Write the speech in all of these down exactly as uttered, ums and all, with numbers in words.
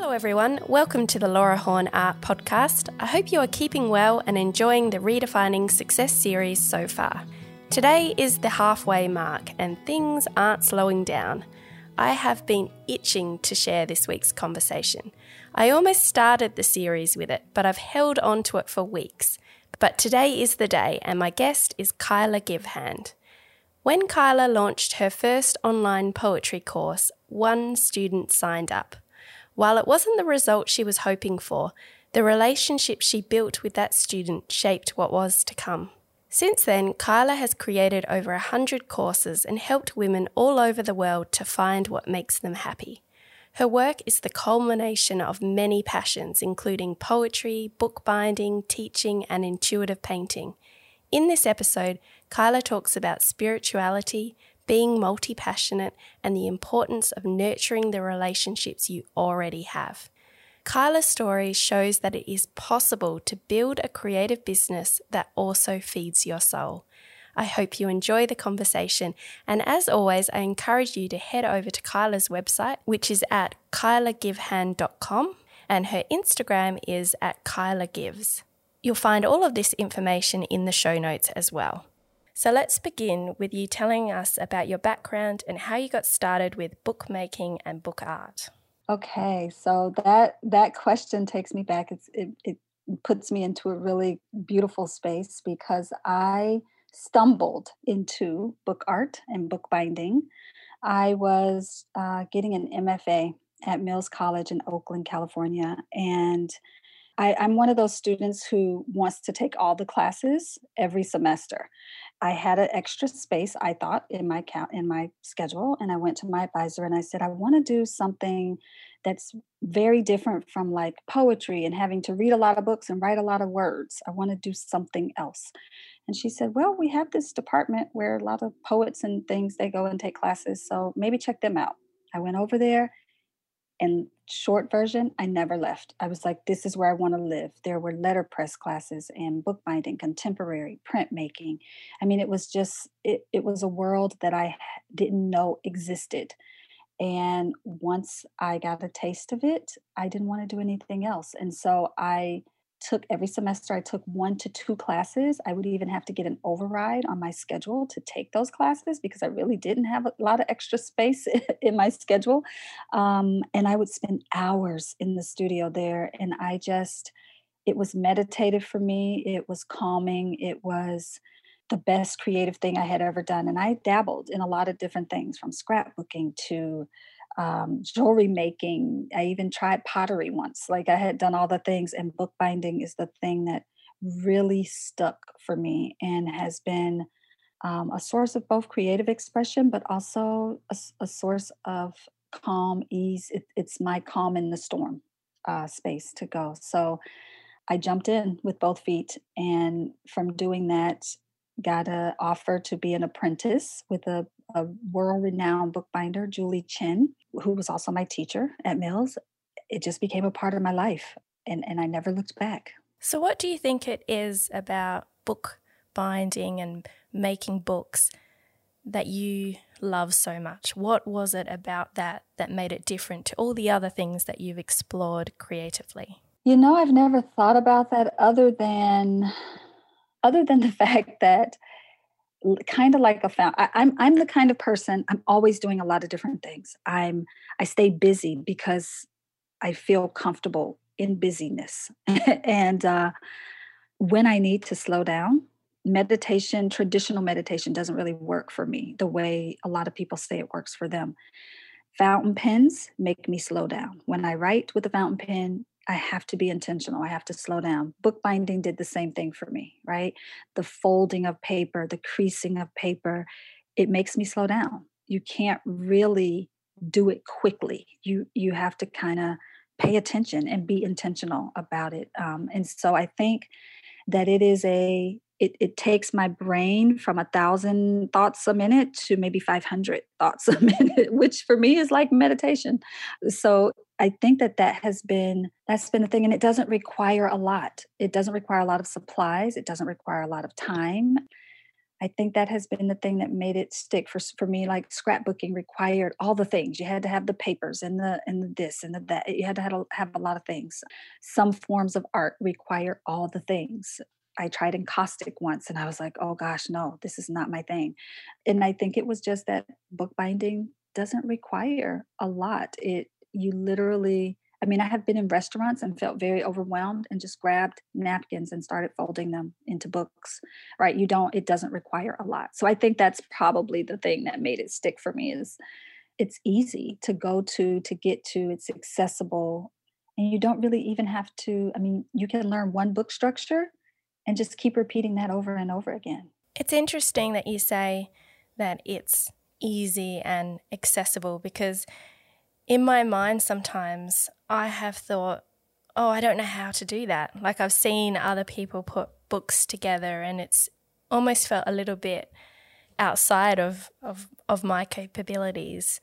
Hello everyone, welcome to the Laura Horn Art Podcast. I hope you are keeping well and enjoying the Redefining Success series so far. Today is the halfway mark and things aren't slowing down. I have been itching to share this week's conversation. I almost started the series with it, but I've held on to it for weeks. But today is the day and my guest is Kiala Givehand. When Kiala launched her first online poetry course, one student signed up. While it wasn't the result she was hoping for, the relationship she built with that student shaped what was to come. Since then, Kiala has created over one hundred courses and helped women all over the world to find what makes them happy. Her work is the culmination of many passions, including poetry, bookbinding, teaching, and intuitive painting. In this episode, Kiala talks about spirituality, being multi-passionate, and the importance of nurturing the relationships you already have. Kiala's story shows that it is possible to build a creative business that also feeds your soul. I hope you enjoy the conversation, and as always, I encourage you to head over to Kiala's website, which is at kiala givehand dot com, and her Instagram is at kialagives. You'll find all of this information in the show notes as well. So let's begin with you telling us about your background and how you got started with bookmaking and book art. Okay, so that that question takes me back. It's, it, it puts me into a really beautiful space because I stumbled into book art and bookbinding. I was uh, getting an M F A at Mills College in Oakland, California, and I, I'm one of those students who wants to take all the classes every semester. I had an extra space, I thought, in my count, in my schedule, and I went to my advisor and I said, I want to do something that's very different from like poetry and having to read a lot of books and write a lot of words. I want to do something else. And she said, well, we have this department where a lot of poets and things, they go and take classes, so maybe check them out. I went over there. And short version, I never left. I was like, this is where I want to live. There were letterpress classes and bookbinding, contemporary, printmaking. I mean, it was just, it, it was a world that I didn't know existed. And once I got a taste of it, I didn't want to do anything else. And so I took every semester, I took one to two classes. I would even have to get an override on my schedule to take those classes because I really didn't have a lot of extra space in my schedule. Um, and I would spend hours in the studio there. And I just, it was meditative for me. It was calming. It was the best creative thing I had ever done. And I dabbled in a lot of different things, from scrapbooking to Um, jewelry making. I even tried pottery once. Like, I had done all the things, and bookbinding is the thing that really stuck for me and has been um, a source of both creative expression, but also a, a source of calm, ease. It, it's my calm in the storm uh, space to go. So I jumped in with both feet, and from doing that, got an offer to be an apprentice with a, a world-renowned bookbinder, Julie Chen, who was also my teacher at Mills. It just became a part of my life, and, and I never looked back. So what do you think it is about bookbinding and making books that you love so much? What was it about that that made it different to all the other things that you've explored creatively? You know, I've never thought about that other than... Other than the fact that, kind of like a found, I, I'm I'm the kind of person, I'm always doing a lot of different things. I'm I stay busy because I feel comfortable in busyness, and uh, when I need to slow down, meditation, traditional meditation, doesn't really work for me the way a lot of people say it works for them. Fountain pens make me slow down. When I write with a fountain pen, I have to be intentional. I have to slow down. Bookbinding did the same thing for me, right? The folding of paper, the creasing of paper, it makes me slow down. You can't really do it quickly. You you have to kind of pay attention and be intentional about it. Um, and so I think that it is a, it, it takes my brain from a thousand thoughts a minute to maybe five hundred thoughts a minute, which for me is like meditation. So I think that that has been, that's been a thing, and it doesn't require a lot. It doesn't require a lot of supplies. It doesn't require a lot of time. I think that has been the thing that made it stick for, for me. Like scrapbooking required all the things. You had to have the papers and the and the this and the that. You had to have, have a lot of things. Some forms of art require all the things. I tried encaustic once and I was like, oh gosh, no, this is not my thing. And I think it was just that bookbinding doesn't require a lot. It you literally, I mean, I have been in restaurants and felt very overwhelmed and just grabbed napkins and started folding them into books, right? You don't, it doesn't require a lot. So I think that's probably the thing that made it stick for me is it's easy to go to, to get to, it's accessible. And you don't really even have to, I mean, you can learn one book structure and just keep repeating that over and over again. It's interesting that you say that it's easy and accessible because in my mind, sometimes I have thought, oh, I don't know how to do that. Like I've seen other people put books together and it's almost felt a little bit outside of, of, of my capabilities,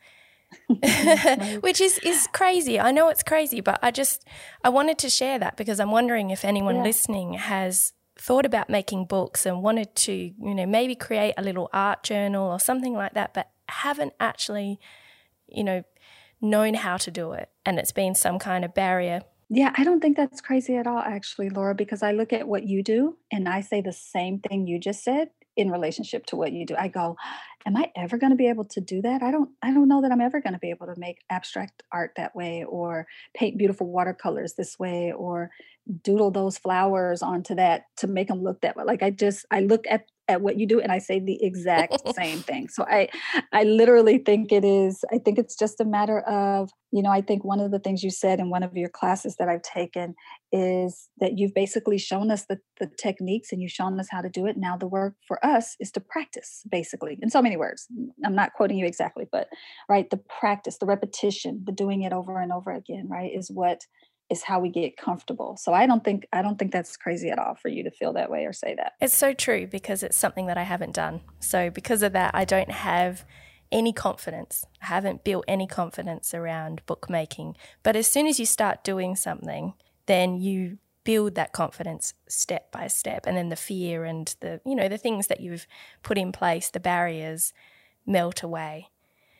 which is, is crazy. I know it's crazy, but I just, I wanted to share that because I'm wondering if anyone yeah. listening has thought about making books and wanted to, you know, maybe create a little art journal or something like that, but haven't actually, you know, known how to do it, and it's been some kind of barrier. Yeah, I don't think that's crazy at all, actually, Laura, because I look at what you do and I say the same thing you just said in relationship to what you do. I go, am I ever going to be able to do that? I don't I don't know that I'm ever going to be able to make abstract art that way or paint beautiful watercolors this way or doodle those flowers onto that to make them look that way. Like I just, I look at, at what you do and I say the exact same thing. So I, I literally think it is, I think it's just a matter of, you know, I think one of the things you said in one of your classes that I've taken is that you've basically shown us the, the techniques and you've shown us how to do it. Now the work for us is to practice, basically, in so many words. I'm not quoting you exactly, but right. The practice, the repetition, the doing it over and over again, right, is what is how we get comfortable. So I don't think I don't think that's crazy at all for you to feel that way or say that. It's so true because it's something that I haven't done. So because of that, I don't have any confidence. I haven't built any confidence around bookmaking. But as soon as you start doing something, then you build that confidence step by step. And then the fear and the, you know, the things that you've put in place, the barriers melt away.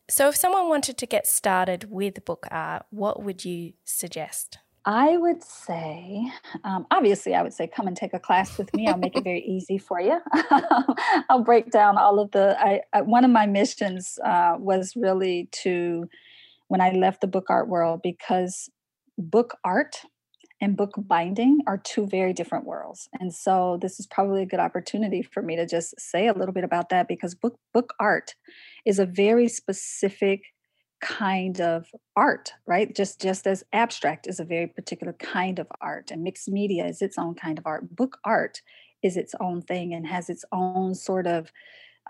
So if someone wanted to get started with book art, what would you suggest? I would say, um, obviously, I would say come and take a class with me. I'll make it very easy for you. I'll break down all of the, I, I, one of my missions uh, was really to, when I left the book art world, because book art and book binding are two very different worlds. And so this is probably a good opportunity for me to just say a little bit about that because book book art is a very specific kind of art, right? Just just as abstract is a very particular kind of art, and mixed media is its own kind of art. Book art is its own thing and has its own sort of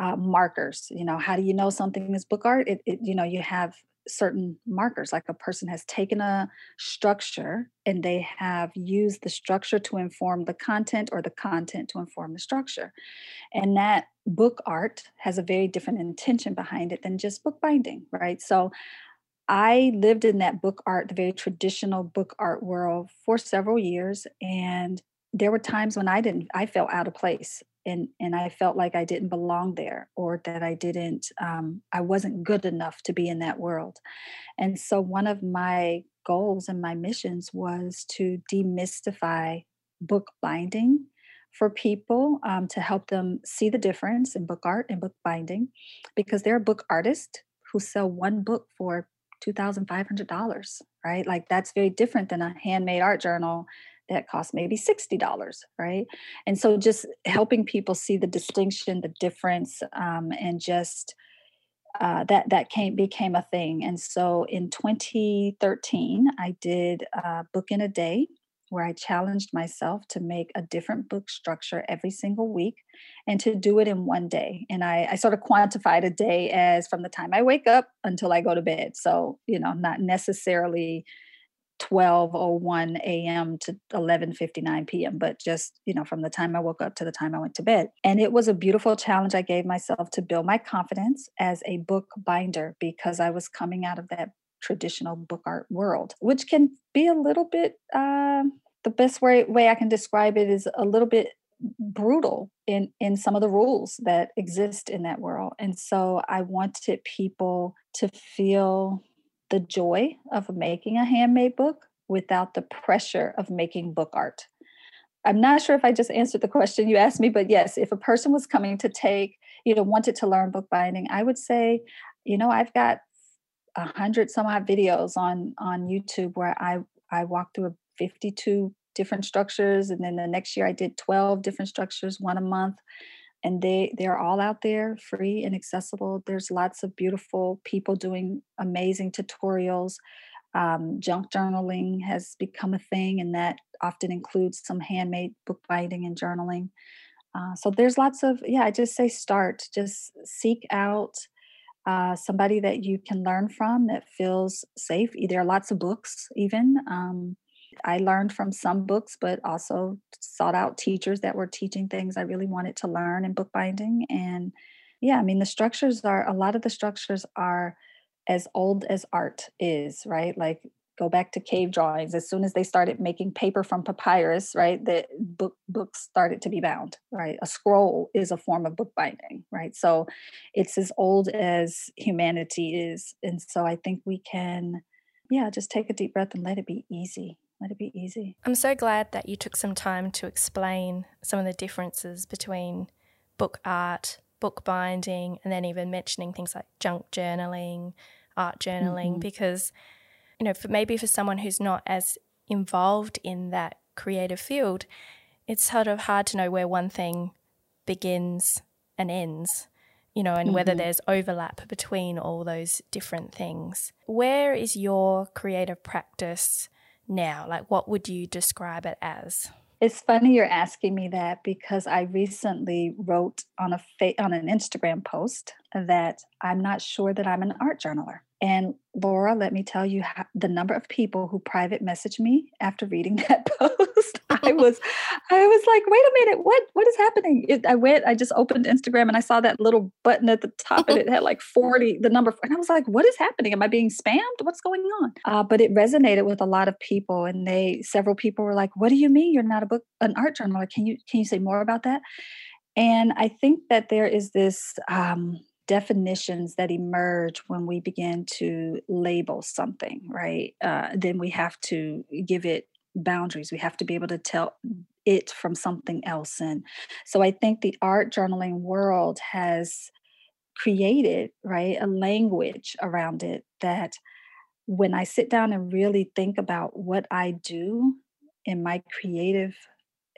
uh, markers. You know, how do you know something is book art? It, it you know, you have certain markers, like a person has taken a structure and they have used the structure to inform the content or the content to inform the structure. And that book art has a very different intention behind it than just bookbinding, right? So I lived in that book art, the very traditional book art world for several years. And there were times when I didn't, I felt out of place. And and I felt like I didn't belong there or that I didn't, um, I wasn't good enough to be in that world. And so one of my goals and my missions was to demystify book binding for people um, to help them see the difference in book art and book binding, because there are book artists who sell one book for two thousand five hundred dollars, right? Like that's very different than a handmade art journal that costs maybe sixty dollars, right? And so just helping people see the distinction, the difference, um, and just uh, that that came became a thing. And so in twenty thirteen, I did a book in a day where I challenged myself to make a different book structure every single week and to do it in one day. And I, I sort of quantified a day as from the time I wake up until I go to bed. So, you know, not necessarily twelve oh one a.m. to eleven fifty-nine p.m., but just, you know, from the time I woke up to the time I went to bed. And it was a beautiful challenge I gave myself to build my confidence as a book binder, because I was coming out of that traditional book art world, which can be a little bit, um, the best way, way I can describe it is a little bit brutal in, in some of the rules that exist in that world. And so I wanted people to feel the joy of making a handmade book without the pressure of making book art. I'm not sure if I just answered the question you asked me, but yes, if a person was coming to take, you know, wanted to learn bookbinding, I would say, you know, I've got a hundred some odd videos on, on YouTube where I, I walked through fifty-two different structures. And then the next year I did twelve different structures, one a month. And they, they're all out there, free and accessible. There's lots of beautiful people doing amazing tutorials. Um, junk journaling has become a thing, and that often includes some handmade bookbinding and journaling. Uh, so there's lots of, yeah, I just say start, just seek out uh, somebody that you can learn from that feels safe. There are lots of books even. Um, I learned from some books, but also sought out teachers that were teaching things I really wanted to learn in bookbinding. And yeah, I mean, the structures are, a lot of the structures are as old as art is, right? Like, go back to cave drawings. As soon as they started making paper from papyrus, right, the book books started to be bound, right? A scroll is a form of bookbinding, right? So it's as old as humanity is. And so I think we can, yeah, just take a deep breath and let it be easy. Let it be easy. I'm so glad that you took some time to explain some of the differences between book art, bookbinding, and then even mentioning things like junk journaling, art journaling, mm-hmm. because, you know, for maybe for someone who's not as involved in that creative field, it's sort of hard to know where one thing begins and ends, you know, and mm-hmm. whether there's overlap between all those different things. Where is your creative practice now? Like, what would you describe it as? It's funny you're asking me that, because I recently wrote on a fa- on an Instagram post that I'm not sure that I'm an art journaler. And Laura, let me tell you how, the number of people who private messaged me after reading that post. I was, I was like, wait a minute, what, what is happening? It, I went, I just opened Instagram and I saw that little button at the top, and it had like forty, the number, and I was like, what is happening? Am I being spammed? What's going on? Uh, but it resonated with a lot of people, and they, several people were like, what do you mean you're not a book, an art journaler? Can you, can you say more about that? And I think that there is this, um, definitions that emerge when we begin to label something, right? Uh, then we have to give it boundaries. We have to be able to tell it from something else. And so I think the art journaling world has created, right, a language around it that when I sit down and really think about what I do in my creative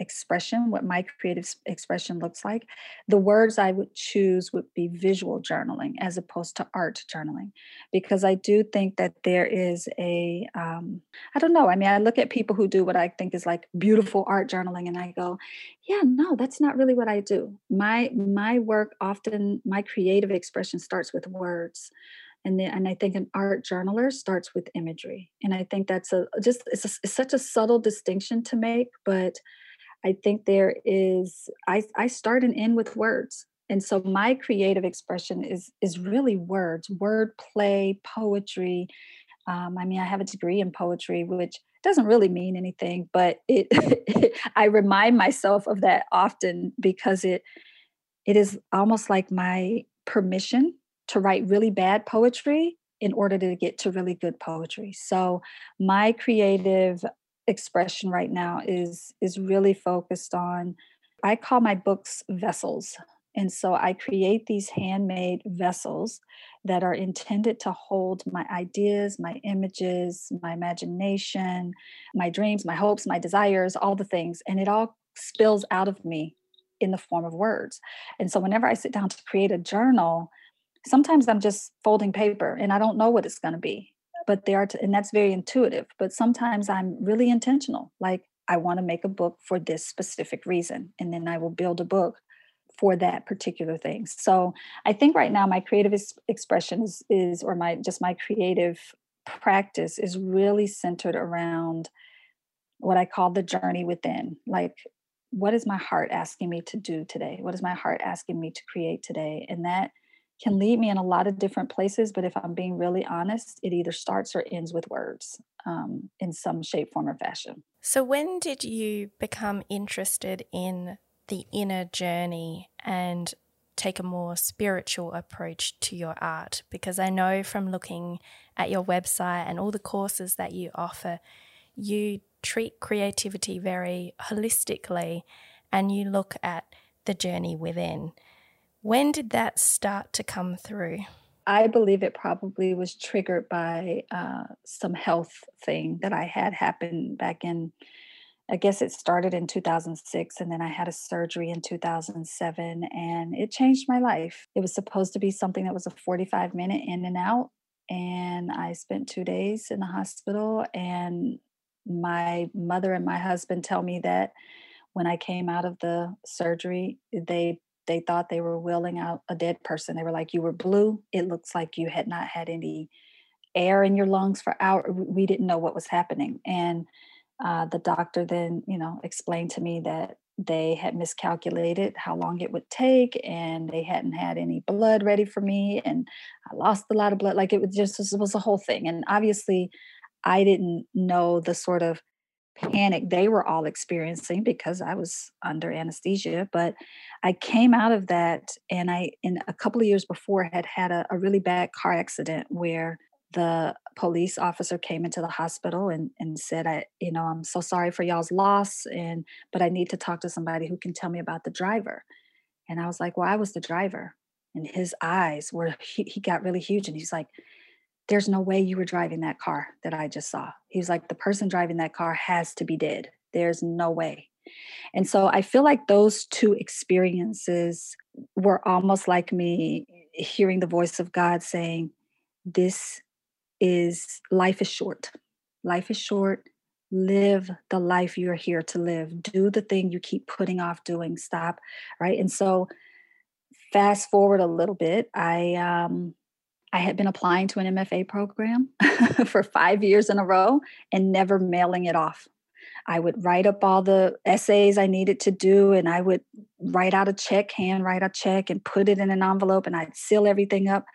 expression, what my creative expression looks like, the words I would choose would be visual journaling as opposed to art journaling, because I do think that there is a, um, I don't know, I mean, I look at people who do what I think is like beautiful art journaling, and I go, yeah, no, that's not really what I do. My, my work often, my creative expression starts with words. And then, and I think an art journaler starts with imagery. And I think that's a, just, it's, a, it's such a subtle distinction to make, but I think there is, I, I start and end with words. And so my creative expression is is really words, word play, poetry. Um, I mean, I have a degree in poetry, which doesn't really mean anything, but it, it I remind myself of that often, because it it is almost like my permission to write really bad poetry in order to get to really good poetry. So my creative expression right now is is really focused on, I call my books vessels. And so I create these handmade vessels that are intended to hold my ideas, my images, my imagination, my dreams, my hopes, my desires, all the things. And it all spills out of me in the form of words. And so whenever I sit down to create a journal, sometimes I'm just folding paper and I don't know what it's going to be. But they are, t- and that's very intuitive, but sometimes I'm really intentional. Like, I want to make a book for this specific reason, and then I will build a book for that particular thing. So I think right now my creative is- expression is, is, or my, just my creative practice is really centered around what I call the journey within. Like, what is my heart asking me to do today? What is my heart asking me to create today? And that can lead me in a lot of different places, but if I'm being really honest, it either starts or ends with words um, in some shape, form, or fashion. So when did you become interested in the inner journey and take a more spiritual approach to your art, because I know from looking at your website and all the courses that you offer, you treat creativity very holistically and you look at the journey within. When did that start to come through? I believe it probably was triggered by uh, some health thing that I had happened back in, I guess it started in two thousand six, and then I had a surgery in two thousand seven, and it changed my life. It was supposed to be something that was a forty-five minute in and out, and I spent two days in the hospital, and my mother and my husband tell me that when I came out of the surgery, they they thought they were wheeling out a dead person. They were like, "You were blue. It looks like you had not had any air in your lungs for hours." We didn't know what was happening. And uh, the doctor then, you know, explained to me that they had miscalculated how long it would take, and they hadn't had any blood ready for me. And I lost a lot of blood. Like, it was just, it was a whole thing. And obviously I didn't know the sort of panic they were all experiencing because I was under anesthesia. But I came out of that, and I, in a couple of years before, had had a, a really bad car accident where the police officer came into the hospital and, and said, I, you know, I'm so sorry for y'all's loss, and but I need to talk to somebody who can tell me about the driver. And I was like, well, I was the driver. And his eyes were, he, he got really huge, and he's like, "There's no way you were driving that car that I just saw." He was like, "The person driving that car has to be dead. There's no way." And so I feel like those two experiences were almost like me hearing the voice of God saying, this is, life is short. Life is short. Live the life you're here to live. Do the thing you keep putting off doing. Stop. Right. And so fast forward a little bit, I, um, I had been applying to an M F A program for five years in a row and never mailing it off. I would write up all the essays I needed to do, and I would write out a check, hand write a check, and put it in an envelope, and I'd seal everything up,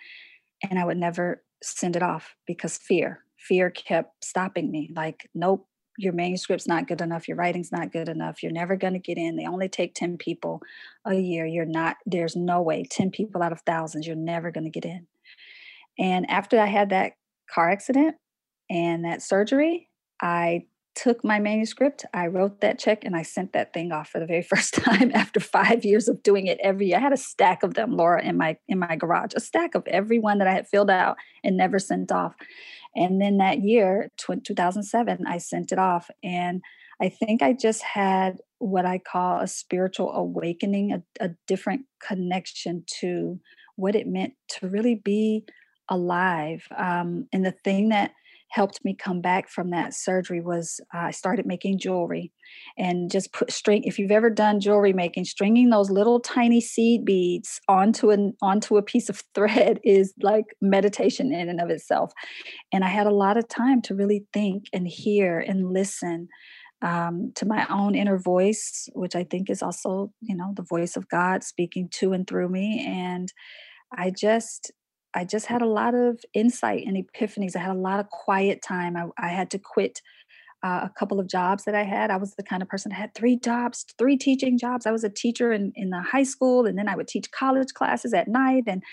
and I would never send it off because fear. Fear kept stopping me. Like, nope, your manuscript's not good enough. Your writing's not good enough. You're never going to get in. They only take ten people a year. You're not, there's no way, ten people out of thousands, you're never going to get in. And after I had that car accident and that surgery, I took my manuscript, I wrote that check, and I sent that thing off for the very first time after five years of doing it every year. I had a stack of them, Laura, in my in my garage, a stack of every one that I had filled out and never sent off. And then that year, two thousand seven, I sent it off. And I think I just had what I call a spiritual awakening, a, a different connection to what it meant to really be alive. Um, and the thing that helped me come back from that surgery was uh, I started making jewelry, and just put string. If you've ever done jewelry making, stringing those little tiny seed beads onto an onto a piece of thread is like meditation in and of itself. And I had a lot of time to really think and hear and listen um, to my own inner voice, which I think is also, you know, the voice of God speaking to and through me. And I just I just had a lot of insight and epiphanies. I had a lot of quiet time. I, I had to quit uh, a couple of jobs that I had. I was the kind of person that had three jobs, three teaching jobs. I was a teacher in, in the high school, and then I would teach college classes at night. And,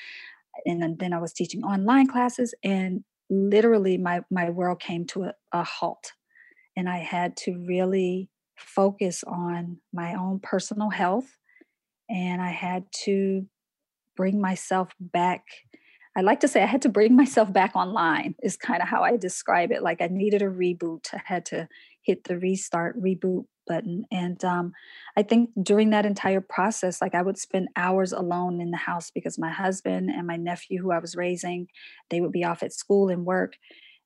and then I was teaching online classes. And literally my, my world came to a, a halt. And I had to really focus on my own personal health. And I had to bring myself back. I like to say I had to bring myself back online is kind of how I describe it. Like, I needed a reboot. I had to hit the restart, reboot button. And um, I think during that entire process, like, I would spend hours alone in the house because my husband and my nephew, who I was raising, they would be off at school and work.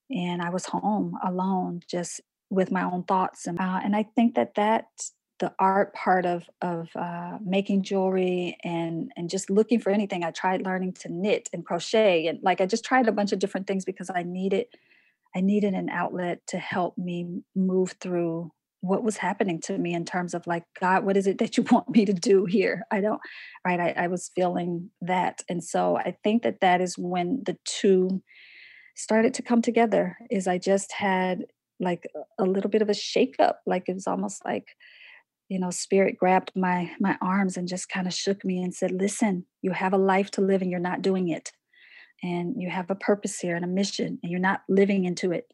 And I was home alone just with my own thoughts. And, uh, and I think that that the art part of, of uh, making jewelry and, and just looking for anything. I tried learning to knit and crochet. And like, I just tried a bunch of different things because I needed, I needed an outlet to help me move through what was happening to me in terms of like, God, what is it that you want me to do here? I don't, right. I, I was feeling that. And so I think that that is when the two started to come together, is I just had like a little bit of a shakeup. Like, it was almost like, you know, spirit grabbed my my arms and just kind of shook me and said, listen, you have a life to live and you're not doing it. And you have a purpose here and a mission and you're not living into it.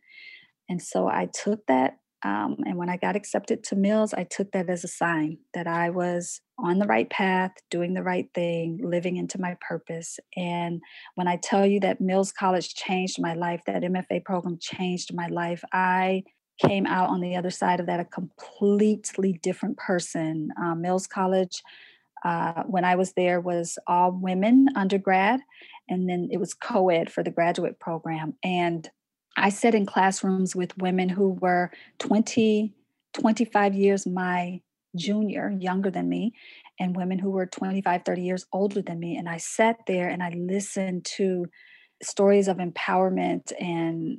And so I took that. Um, and when I got accepted to Mills, I took that as a sign that I was on the right path, doing the right thing, living into my purpose. And when I tell you that Mills College changed my life, that M F A program changed my life, I came out on the other side of that a completely different person. Uh, Mills College, uh, when I was there, was all women undergrad, and then it was co-ed for the graduate program. And I sat in classrooms with women who were twenty, twenty-five years my junior, younger than me, and women who were twenty-five, thirty years older than me. And I sat there and I listened to stories of empowerment and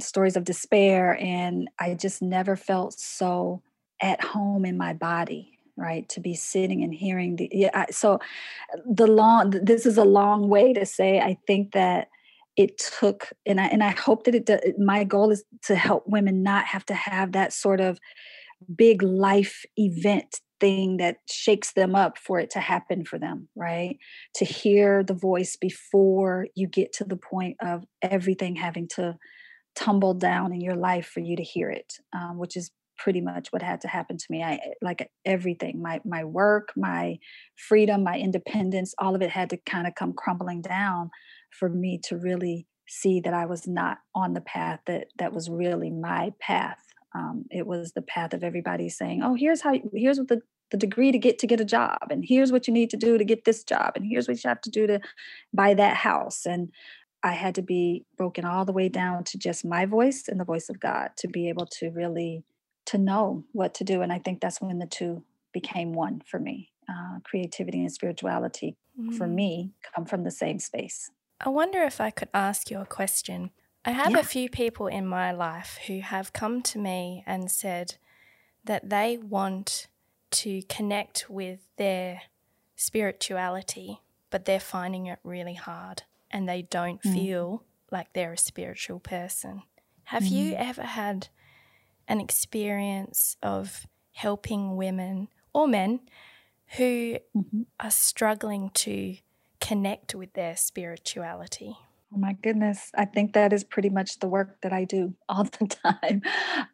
stories of despair. And I just never felt so at home in my body, right? To be sitting and hearing the, yeah. I, so the long, this is a long way to say, I think that it took, and I and I hope that it does, my goal is to help women not have to have that sort of big life event thing that shakes them up for it to happen for them, right? To hear the voice before you get to the point of everything having to tumble down in your life for you to hear it, um, which is pretty much what had to happen to me. I like everything, my my work, my freedom, my independence, all of it had to kind of come crumbling down for me to really see that I was not on the path that that was really my path. Um, it was the path of everybody saying, oh, here's how, here's what the, the degree to get to get a job, and here's what you need to do to get this job, and here's what you have to do to buy that house. And I had to be broken all the way down to just my voice and the voice of God to be able to really, to know what to do. And I think that's when the two became one for me. Uh, creativity and spirituality, mm. for me, come from the same space. I wonder if I could ask you a question. I have yeah. a few people in my life who have come to me and said that they want to connect with their spirituality, but they're finding it really hard and they don't mm. feel like they're a spiritual person. Have mm. you ever had an experience of helping women or men who mm-hmm. are struggling to connect with their spirituality? Oh my goodness. I think that is pretty much the work that I do all the time.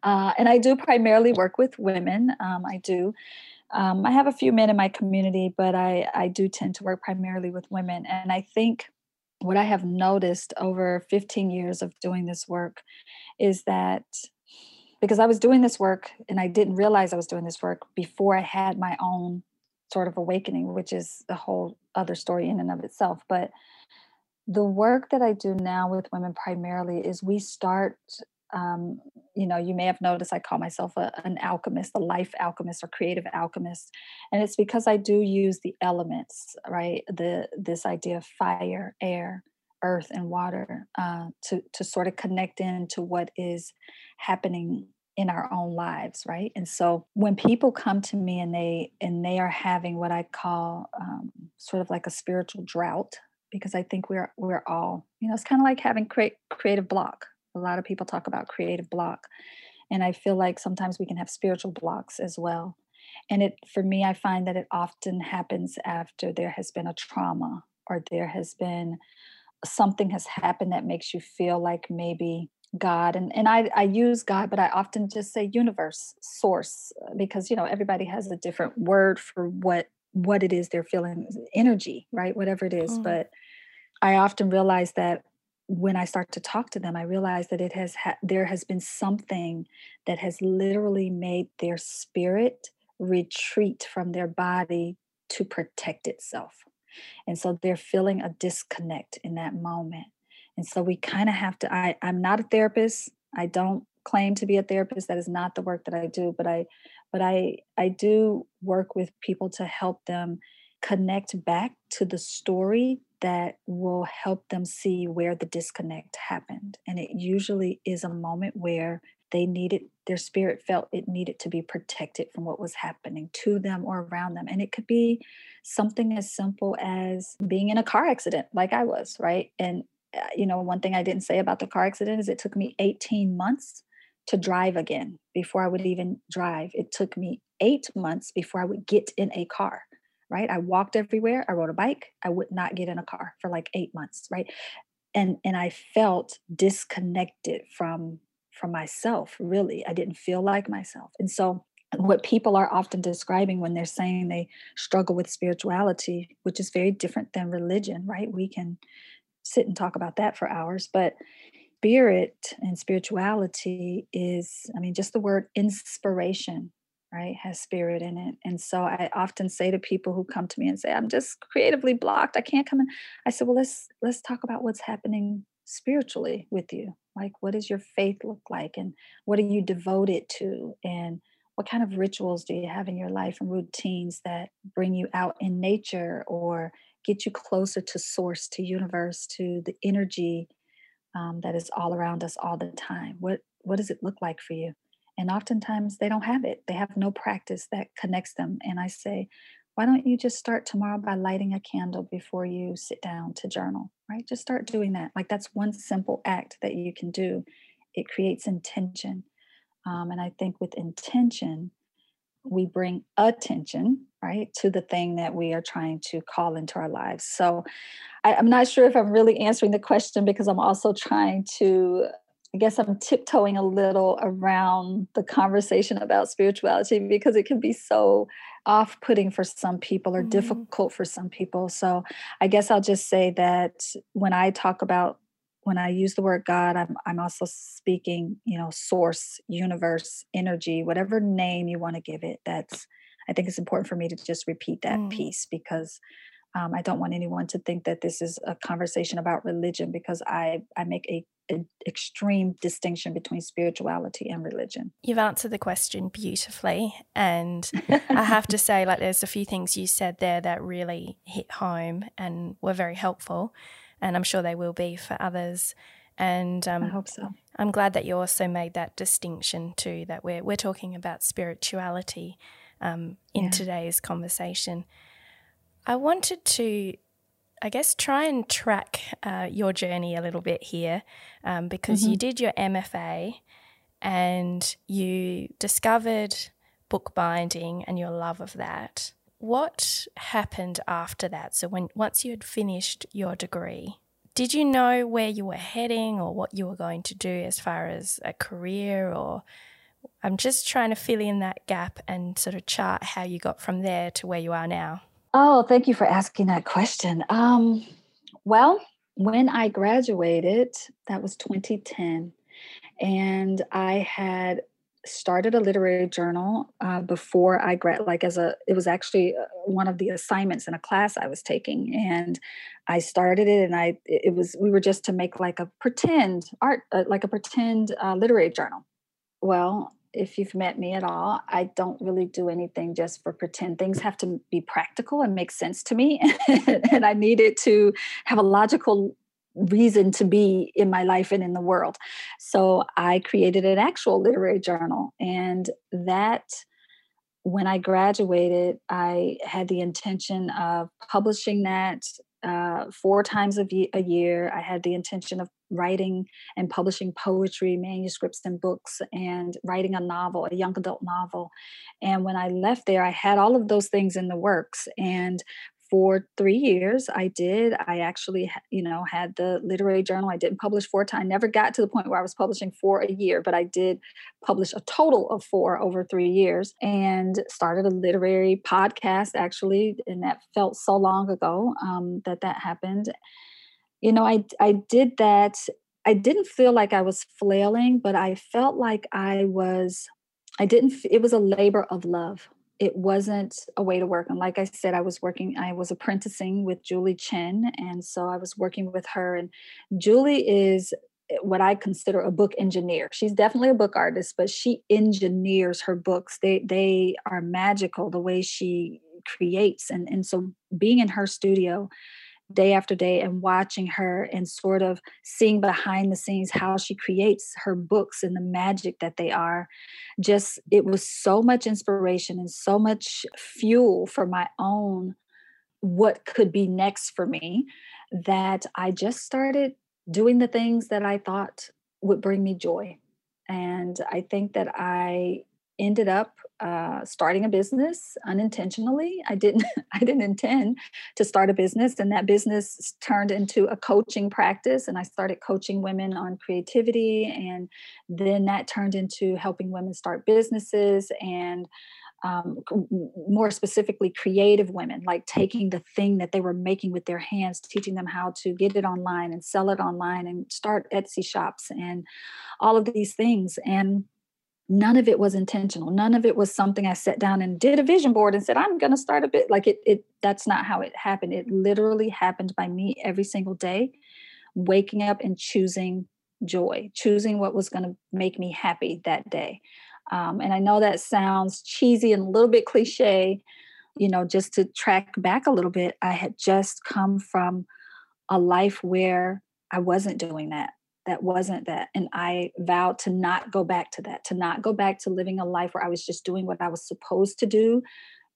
Uh, and I do primarily work with women. Um, I do. Um, I have a few men in my community, but I, I do tend to work primarily with women. And I think what I have noticed over fifteen years of doing this work is that because I was doing this work and I didn't realize I was doing this work before I had my own sort of awakening, which is a whole other story in and of itself. But the work that I do now with women primarily is we start, um, you know, you may have noticed I call myself a, an alchemist, a life alchemist or creative alchemist. And it's because I do use the elements, right? The, this idea of fire, air, earth and water uh, to, to sort of connect into what is happening in our own lives, right? And so when people come to me and they and they are having what I call um, sort of like a spiritual drought, because I think we're we're all, you know, it's kind of like having cre- creative block. A lot of people talk about creative block. And I feel like sometimes we can have spiritual blocks as well. And it for me, I find that it often happens after there has been a trauma or there has been something has happened that makes you feel like maybe God, and, and I, I use God, but I often just say universe, source, because, you know, everybody has a different word for what, what it is they're feeling, energy, right? Whatever it is. Mm. But I often realize that when I start to talk to them, I realize that it has, ha- there has been something that has literally made their spirit retreat from their body to protect itself. And so they're feeling a disconnect in that moment. And so we kind of have to, I, I'm not a therapist. I don't claim to be a therapist. That is not the work that I do, but I, but I, I do work with people to help them connect back to the story that will help them see where the disconnect happened. And it usually is a moment where they needed, their spirit felt it needed to be protected from what was happening to them or around them. And it could be something as simple as being in a car accident, like I was, right? And, you know, one thing I didn't say about the car accident is it took me eighteen months to drive again before I would even drive. It took me eight months before I would get in a car, right? I walked everywhere. I rode a bike. I would not get in a car for like eight months, right? And and I felt disconnected from, from myself, really. I didn't feel like myself. And so what people are often describing when they're saying they struggle with spirituality, which is very different than religion, right? We can sit and talk about that for hours, but spirit and spirituality is, I mean, just the word inspiration, right, has spirit in it. And so I often say to people who come to me and say, I'm just creatively blocked, I can't come in. I said, well, let's, let's talk about what's happening spiritually with you. Like, what does your faith look like? And what are you devoted to? And what kind of rituals do you have in your life and routines that bring you out in nature or get you closer to source, to universe, to the energy Um, that is all around us all the time? What what does it look like for you? And oftentimes they don't have it. They have no practice that connects them. And I say, why don't you just start tomorrow by lighting a candle before you sit down to journal, right? Just start doing that. Like, that's one simple act that you can do. It creates intention. Um, and I think with intention, we bring attention, right, to the thing that we are trying to call into our lives. So I, I'm not sure if I'm really answering the question, because I'm also trying to, I guess I'm tiptoeing a little around the conversation about spirituality, because it can be so off-putting for some people or mm-hmm. difficult for some people. So I guess I'll just say that when I talk about, when I use the word God, I'm, I'm also speaking, you know, source, universe, energy, whatever name you want to give it. That's, I think it's important for me to just repeat that mm. piece, because um, I don't want anyone to think that this is a conversation about religion, because I, I make a, an extreme distinction between spirituality and religion. You've answered the question beautifully. And I have to say, like, there's a few things you said there that really hit home and were very helpful. And I'm sure they will be for others. And um, I hope so. I'm glad that you also made that distinction too, that we're we're talking about spirituality um, in yeah. today's conversation. I wanted to, I guess, try and track uh, your journey a little bit here, um, because mm-hmm. you did your M F A and you discovered bookbinding and your love of that. What happened after that? So when once you had finished your degree, did you know where you were heading or what you were going to do as far as a career? Or I'm just trying to fill in that gap and sort of chart how you got from there to where you are now. Oh, thank you for asking that question. Um, well, when I graduated, that was twenty ten, and I had started a literary journal uh, before I grad, like as a, it was actually one of the assignments in a class I was taking, and I started it, and I, it was, we were just to make like a pretend art, uh, like a pretend uh, literary journal. Well, if you've met me at all, I don't really do anything just for pretend. Things have to be practical and make sense to me. And I needed to have a logical reason to be in my life and in the world. So I created an actual literary journal, and that when I graduated, I had the intention of publishing that uh, four times a, v- a year. I had the intention of writing and publishing poetry, manuscripts and books, and writing a novel, a young adult novel. And when I left there, I had all of those things in the works. And for three years, I did. I actually, you know, had the literary journal. I didn't publish four times. I never got to the point where I was publishing four a year, but I did publish a total of four over three years and started a literary podcast, actually. And that felt so long ago um, that that happened. You know, I I did that. I didn't feel like I was flailing, but I felt like I was, I didn't, it was a labor of love. It wasn't a way to work. And like I said, I was working, I was apprenticing with Julie Chen. And so I was working with her. And Julie is what I consider a book engineer. She's definitely a book artist, but she engineers her books. They they are magical, the way she creates. And, and so being in her studio day after day and watching her and sort of seeing behind the scenes how she creates her books and the magic that they are, just, it was so much inspiration and so much fuel for my own, what could be next for me, that I just started doing the things that I thought would bring me joy. And I think that I ended up uh, starting a business unintentionally. I didn't, I didn't intend to start a business, and that business turned into a coaching practice. And I started coaching women on creativity, and then that turned into helping women start businesses, and Um, more specifically creative women, like taking the thing that they were making with their hands, teaching them how to get it online and sell it online and start Etsy shops and all of these things. And none of it was intentional. None of it was something I sat down and did a vision board and said, I'm going to start a bit like it, it. That's not how it happened. It literally happened by me every single day, waking up and choosing joy, choosing what was going to make me happy that day. Um, and I know that sounds cheesy and a little bit cliche, you know, just to track back a little bit, I had just come from a life where I wasn't doing that. That wasn't that. And I vowed to not go back to that, to not go back to living a life where I was just doing what I was supposed to do,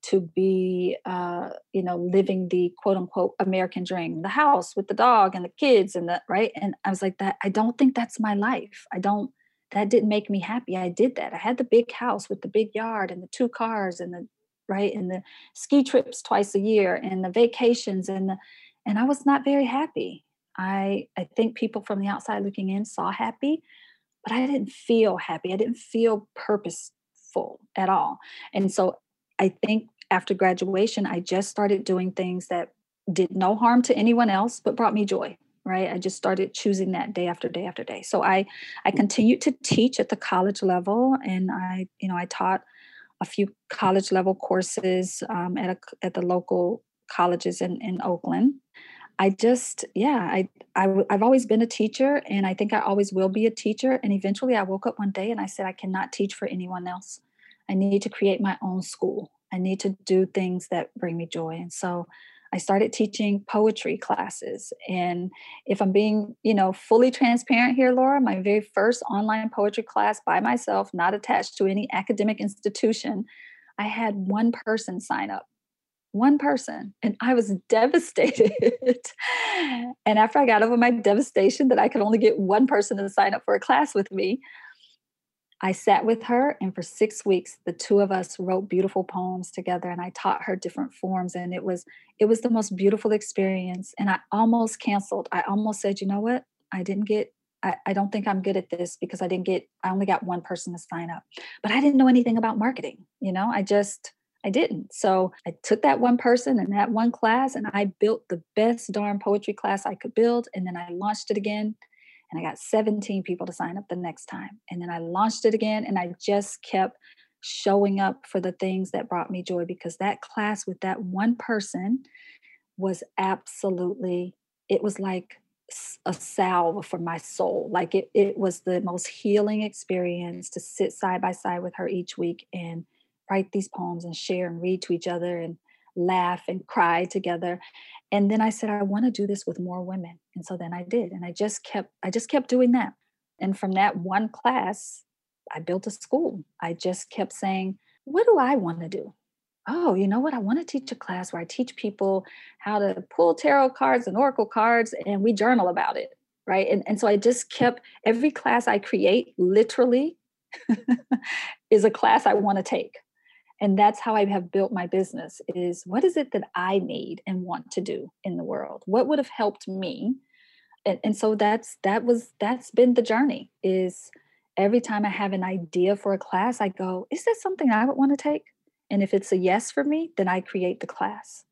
to be, uh, you know, living the quote unquote American dream, the house with the dog and the kids and the right. And I was like that. I don't think that's my life. I don't. That didn't make me happy. I did that. I had the big house with the big yard and the two cars and the right and the ski trips twice a year and the vacations and the, and I was not very happy. I I think people from the outside looking in saw happy, but I didn't feel happy. I didn't feel purposeful at all. And so I think after graduation, I just started doing things that did no harm to anyone else, but brought me joy. Right. I just started choosing that day after day after day. So I, I continued to teach at the college level, and I, you know, I taught a few college level courses um, at a, at the local colleges in, in Oakland. I just, yeah, I, I, I've always been a teacher, and I think I always will be a teacher. And eventually I woke up one day and I said, I cannot teach for anyone else. I need to create my own school. I need to do things that bring me joy. And so I started teaching poetry classes. And if I'm being, you know, fully transparent here, Laura, my very first online poetry class by myself, not attached to any academic institution, I had one person sign up, one person. And I was devastated. And after I got over my devastation that I could only get one person to sign up for a class with me, I sat with her, and for six weeks, the two of us wrote beautiful poems together, and I taught her different forms, and it was it was the most beautiful experience. And I almost canceled. I almost said, you know what? I didn't get, I, I don't think I'm good at this because I didn't get, I only got one person to sign up. But I didn't know anything about marketing. You know, I just, I didn't. So I took that one person and that one class, and I built the best darn poetry class I could build, and then I launched it again. And I got seventeen people to sign up the next time. And then I launched it again. And I just kept showing up for the things that brought me joy, because that class with that one person was absolutely, it was like a salve for my soul. Like it, it was the most healing experience to sit side by side with her each week and write these poems and share and read to each other and laugh and cry together. And then I said, I want to do this with more women. And so then I did. And I just kept, I just kept doing that. And from that one class, I built a school. I just kept saying, what do I want to do? Oh, you know what? I want to teach a class where I teach people how to pull tarot cards and oracle cards, and we journal about it. Right. And, and so I just kept, every class I create literally is a class I want to take. And that's how I have built my business, is what is it that I need and want to do in the world? What would have helped me? And, and so that's, that was, that's been the journey, is every time I have an idea for a class, I go, is that something I would want to take? And if it's a yes for me, then I create the class.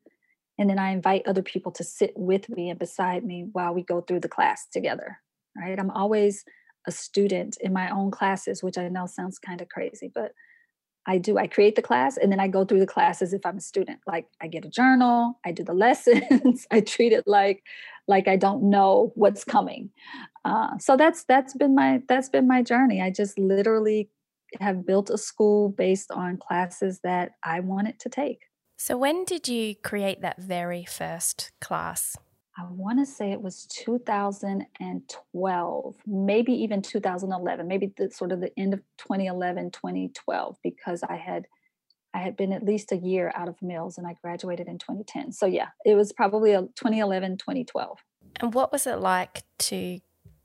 And then I invite other people to sit with me and beside me while we go through the class together, right? I'm always a student in my own classes, which I know sounds kind of crazy, but I do. I create the class, and then I go through the class as if I'm a student. Like I get a journal, I do the lessons, I treat it like, like I don't know what's coming. Uh, so that's that's been my that's been my journey. I just literally have built a school based on classes that I wanted to take. So when did you create that very first class? I want to say it was two thousand twelve, maybe even two thousand eleven, maybe the, sort of the end of twenty eleven, twenty twelve, because I had I had been at least a year out of Mills, and I graduated in twenty ten. So yeah, it was probably a twenty eleven, twenty twelve. And what was it like to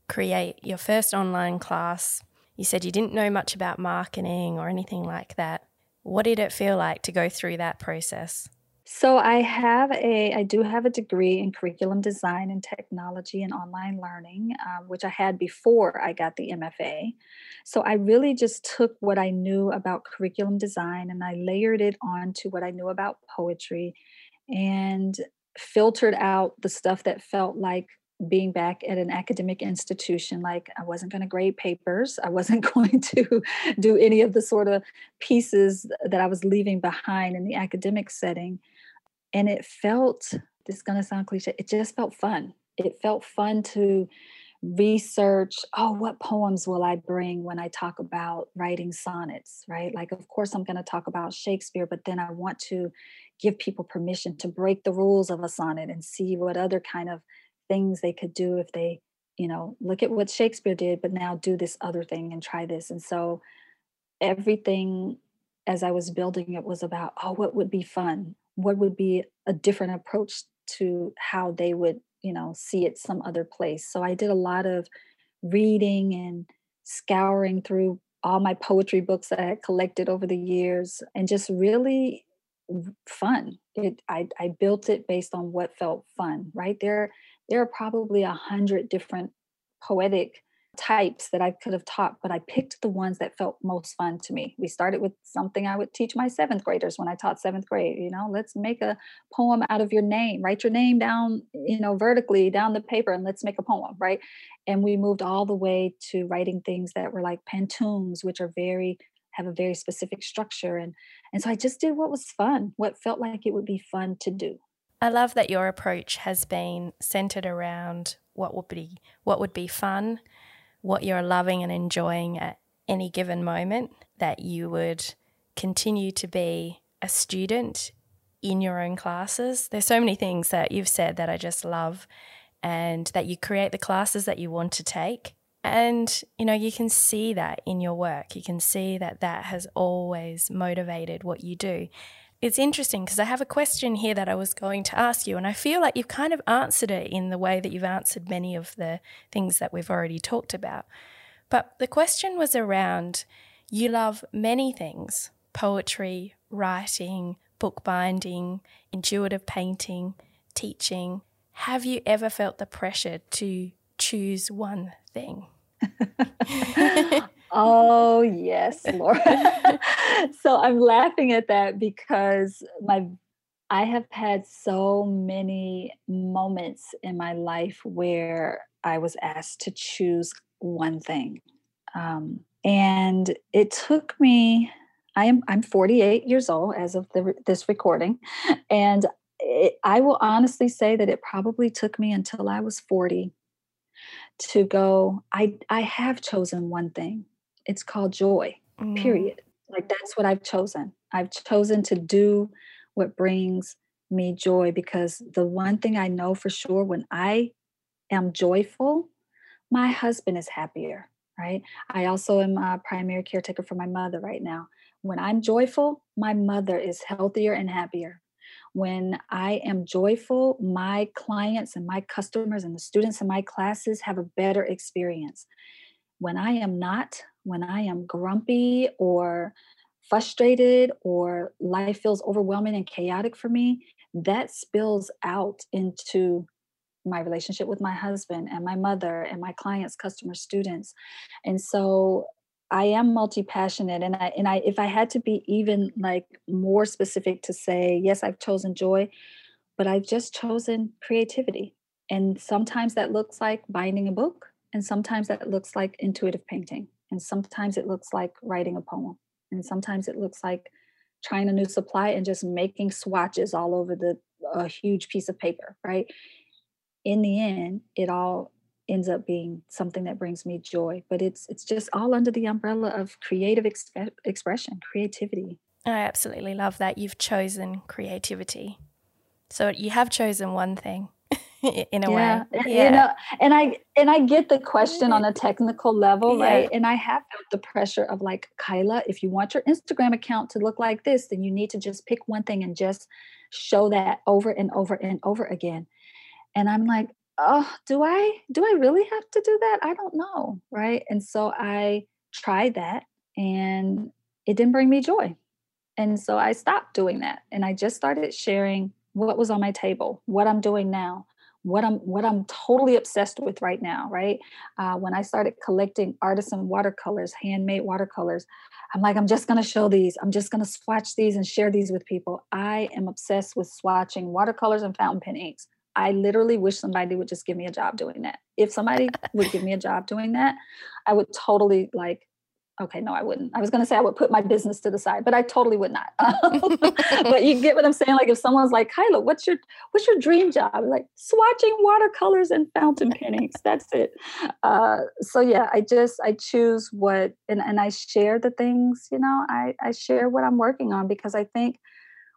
create your first online class? you said you didn't know much about marketing or anything like that. What did it feel like to go through that process? So I have a, I do have a degree in curriculum design and technology and online learning, um, which I had before I got the M F A. So I really just took what I knew about curriculum design and I layered it onto what I knew about poetry and filtered out the stuff that felt like being back at an academic institution. Like I wasn't going to grade papers. I wasn't going to do any of the sort of pieces that I was leaving behind in the academic setting. And it felt, this is going to sound cliche, it just felt fun. It felt fun to research, oh, what poems will I bring when I talk about writing sonnets, right? Like, of course, I'm going to talk about Shakespeare, but then I want to give people permission to break the rules of a sonnet and see what other kind of things they could do if they, you know, look at what Shakespeare did, but now do this other thing and try this. And so everything as I was building it was about, oh, what would be fun? What would be a different approach to how they would, you know, see it some other place? So I did a lot of reading and scouring through all my poetry books that I had collected over the years and just really fun. It, I, I built it based on what felt fun, right? There, there are probably a hundred different poetic types that I could have taught, but I picked the ones that felt most fun to me. We started with something I would teach my seventh graders when I taught seventh grade, you know, let's make a poem out of your name, write your name down, you know, vertically down the paper and let's make a poem, right? And we moved all the way to writing things that were like pantoums, which are very have a very specific structure. And, and so I just did what was fun, what felt like it would be fun to do. I love that your approach has been centered around what would be, what would be fun, what you're loving and enjoying at any given moment, that you would continue to be a student in your own classes. There's so many things that you've said that I just love, and that you create the classes that you want to take. And, you know, you can see that in your work. You can see that that has always motivated what you do. It's interesting because I have a question here that I was going to ask you, and I feel like you've kind of answered it in the way that you've answered many of the things that we've already talked about. But the question was around, you love many things, poetry, writing, bookbinding, intuitive painting, teaching. Have you ever felt the pressure to choose one thing? Oh, yes, Laura. So I'm laughing at that because my I have had so many moments in my life where I was asked to choose one thing. Um, and it took me, I am I'm forty-eight years old as of the, this recording. And it, I will honestly say that it probably took me until I was forty to go, I, I have chosen one thing. It's called joy, mm. period. Like that's what I've chosen. I've chosen to do what brings me joy, because the one thing I know for sure, when I am joyful, my husband is happier, right? I also am a primary caretaker for my mother right now. When I'm joyful, my mother is healthier and happier. When I am joyful, my clients and my customers and the students in my classes have a better experience. When I am not, when I am grumpy or frustrated or life feels overwhelming and chaotic for me, that spills out into my relationship with my husband and my mother and my clients, customers, students. And so I am multi-passionate, and I and I if I had to be even like more specific to say, yes, I've chosen joy, but I've just chosen creativity. And sometimes that looks like binding a book, and sometimes that looks like intuitive painting, and sometimes it looks like writing a poem, and sometimes it looks like trying a new supply and just making swatches all over the a huge piece of paper, right? In the end, it all ends up being something that brings me joy, but it's it's just all under the umbrella of creative exp- expression, creativity. I absolutely love that you've chosen creativity. So you have chosen one thing, in a yeah. way. Yeah, you know, and I and I get the question on a technical level, yeah. right? And I have felt the pressure of like, Kiala, if you want your Instagram account to look like this, then you need to just pick one thing and just show that over and over and over again. And I'm like, oh, do I, do I really have to do that? I don't know. Right. And so I tried that and it didn't bring me joy. And so I stopped doing that. And I just started sharing what was on my table, what I'm doing now, what I'm what I'm totally obsessed with right now, right? Uh, when I started collecting artisan watercolors, handmade watercolors, I'm like, I'm just going to show these. I'm just going to swatch these and share these with people. I am obsessed with swatching watercolors and fountain pen inks. I literally wish somebody would just give me a job doing that. If somebody would give me a job doing that, I would totally like, okay, no, I wouldn't. I was going to say I would put my business to the side, but I totally would not. But you get what I'm saying? Like if someone's like, Kiala, what's your, what's your dream job? Like swatching watercolors and fountain pen inks. That's it. Uh, so yeah, I just, I choose what, and, and I share the things, you know, I, I share what I'm working on because I think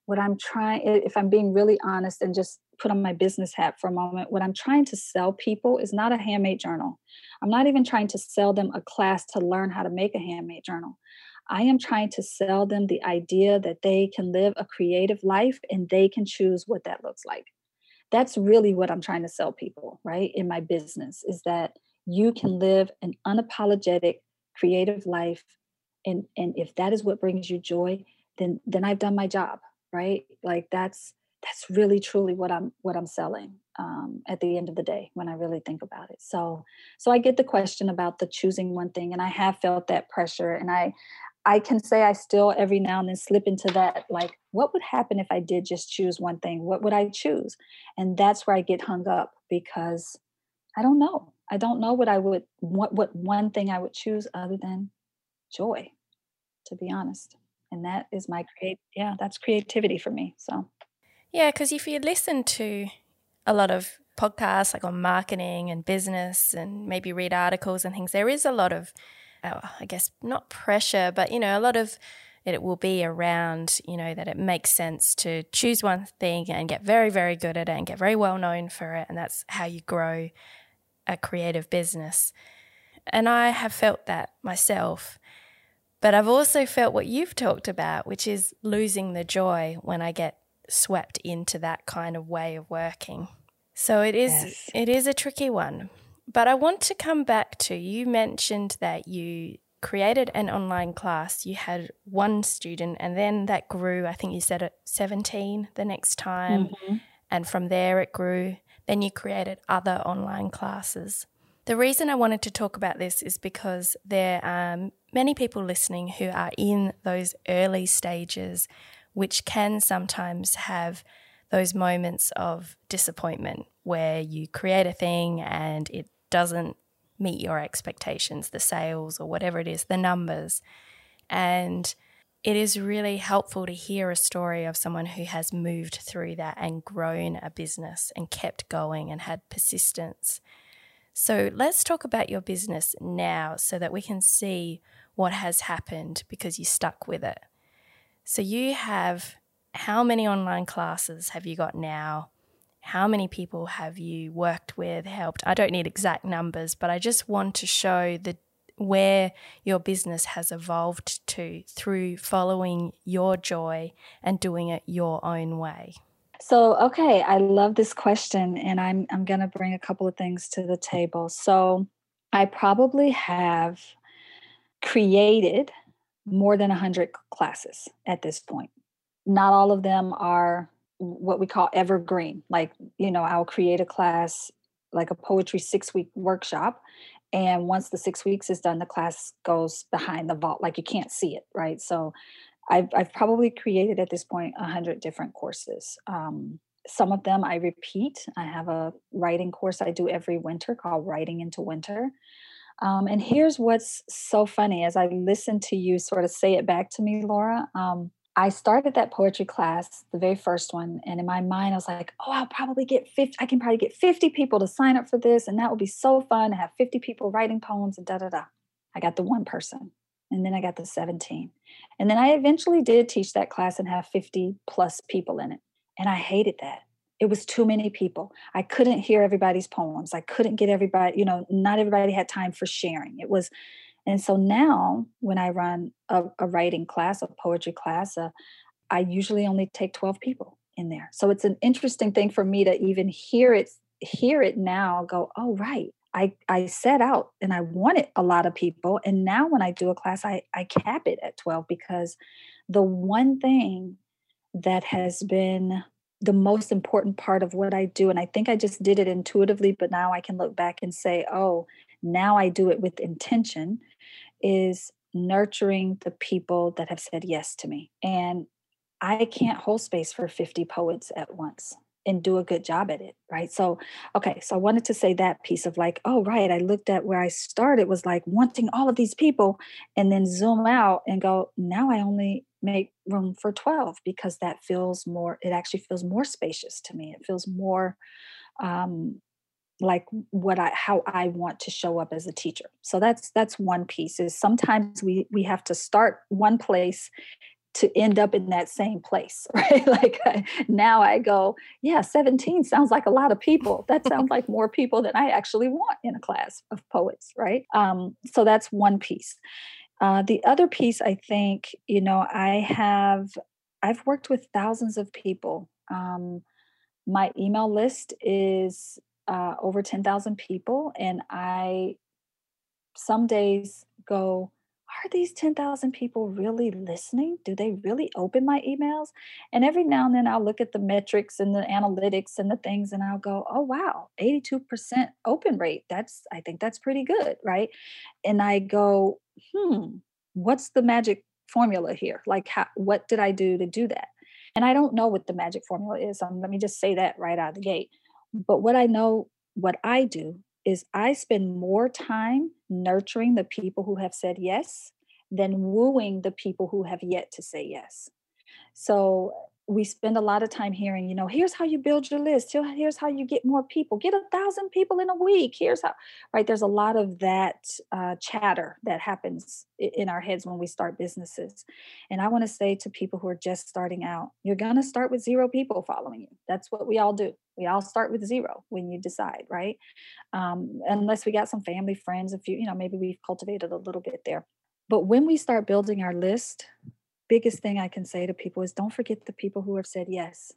what I'm trying, if I'm being really honest and just put on my business hat for a moment, what I'm trying to sell people is not a handmade journal. I'm not even trying to sell them a class to learn how to make a handmade journal. I am trying to sell them the idea that they can live a creative life and they can choose what that looks like. That's really what I'm trying to sell people, right? In my business is that you can live an unapologetic creative life. And, and if that is what brings you joy, then, then I've done my job, right? Like that's, that's really truly what I'm what I'm selling um, at the end of the day when I really think about it. So so I get the question about the choosing one thing, and I have felt that pressure. And I I can say I still every now and then slip into that, like, what would happen if I did just choose one thing? What would I choose? And that's where I get hung up because I don't know. I don't know what I would what what one thing I would choose other than joy, to be honest. And that is my create. Yeah, that's creativity for me. So. Yeah, because if you listen to a lot of podcasts like on marketing and business and maybe read articles and things, there is a lot of, uh, I guess, not pressure, but, you know, a lot of it will be around, you know, that it makes sense to choose one thing and get very, very good at it and get very well known for it. And that's how you grow a creative business. And I have felt that myself. But I've also felt what you've talked about, which is losing the joy when I get swept into that kind of way of working. So it is yes. It is a tricky one. But I want to come back to, you mentioned that you created an online class, you had one student and then that grew, I think you said at seventeen the next time, mm-hmm. and from there it grew. Then you created other online classes. The reason I wanted to talk about this is because there are many people listening who are in those early stages which can sometimes have those moments of disappointment where you create a thing and it doesn't meet your expectations, the sales or whatever it is, the numbers. And it is really helpful to hear a story of someone who has moved through that and grown a business and kept going and had persistence. So let's talk about your business now so that we can see what has happened because you stuck with it. So you have, how many online classes have you got now? How many people have you worked with, helped? I don't need exact numbers, but I just want to show the where your business has evolved to through following your joy and doing it your own way. So, okay, I love this question, and I'm I'm going to bring a couple of things to the table. So I probably have created more than one hundred classes at this point. Not all of them are what we call evergreen. Like, you know, I'll create a class, like a poetry six-week workshop, and once the six weeks is done, the class goes behind the vault. Like, you can't see it, right? So I've, I've probably created at this point one hundred different courses. Um, some of them I repeat. I have a writing course I do every winter called Writing into Winter. Um, and here's what's so funny. As I listen to you sort of say it back to me, Laura, um, I started that poetry class, the very first one. And in my mind, I was like, oh, I'll probably get fifty. I can probably get fifty people to sign up for this. And that would be so fun to have fifty people writing poems and da, da, da. I got the one person. And then I got the seventeen. And then I eventually did teach that class and have fifty plus people in it. And I hated that. It was too many people. I couldn't hear everybody's poems. I couldn't get everybody, you know, not everybody had time for sharing. It was, and so now when I run a, a writing class, a poetry class, uh, I usually only take twelve people in there. So it's an interesting thing for me to even hear it, hear it now, go, oh, right. I, I set out and I wanted a lot of people. And now when I do a class, I, I cap it at twelve, because the one thing that has been the most important part of what I do, and I think I just did it intuitively, but now I can look back and say, oh, now I do it with intention, is nurturing the people that have said yes to me. And I can't hold space for fifty poets at once and do a good job at it, right? So, okay, so I wanted to say that piece of like, oh, right, I looked at where I started was like wanting all of these people, and then zoom out and go, now I only make room for twelve, because that feels more, it actually feels more spacious to me. It feels more um, like what I, how I want to show up as a teacher. So that's, that's one piece, is sometimes we, we have to start one place to end up in that same place, right? Like I, now I go, yeah, seventeen sounds like a lot of people. That sounds like more people than I actually want in a class of poets, right? Um, so that's one piece. Uh, the other piece, I think, you know, I have, I've worked with thousands of people. Um, my email list is uh, over ten thousand people. And I, some days go, are these ten thousand people really listening? Do they really open my emails? And every now and then I'll look at the metrics and the analytics and the things, and I'll go, oh, wow, eighty-two percent open rate. That's, I think that's pretty good, right? And I go, hmm, what's the magic formula here? Like, how, what did I do to do that? And I don't know what the magic formula is. Um, let me just say that right out of the gate. But what I know, what I do is I spend more time nurturing the people who have said yes than wooing the people who have yet to say yes. So we spend a lot of time hearing, you know, here's how you build your list. Here's how you get more people. Get a thousand people in a week. Here's how, right? There's a lot of that uh, chatter that happens in our heads when we start businesses. And I want to say to people who are just starting out, you're going to start with zero people following you. That's what we all do. We all start with zero when you decide, right? Um, unless we got some family, friends, a few, you know, maybe we've cultivated a little bit there. But when we start building our list, biggest thing I can say to people is don't forget the people who have said yes,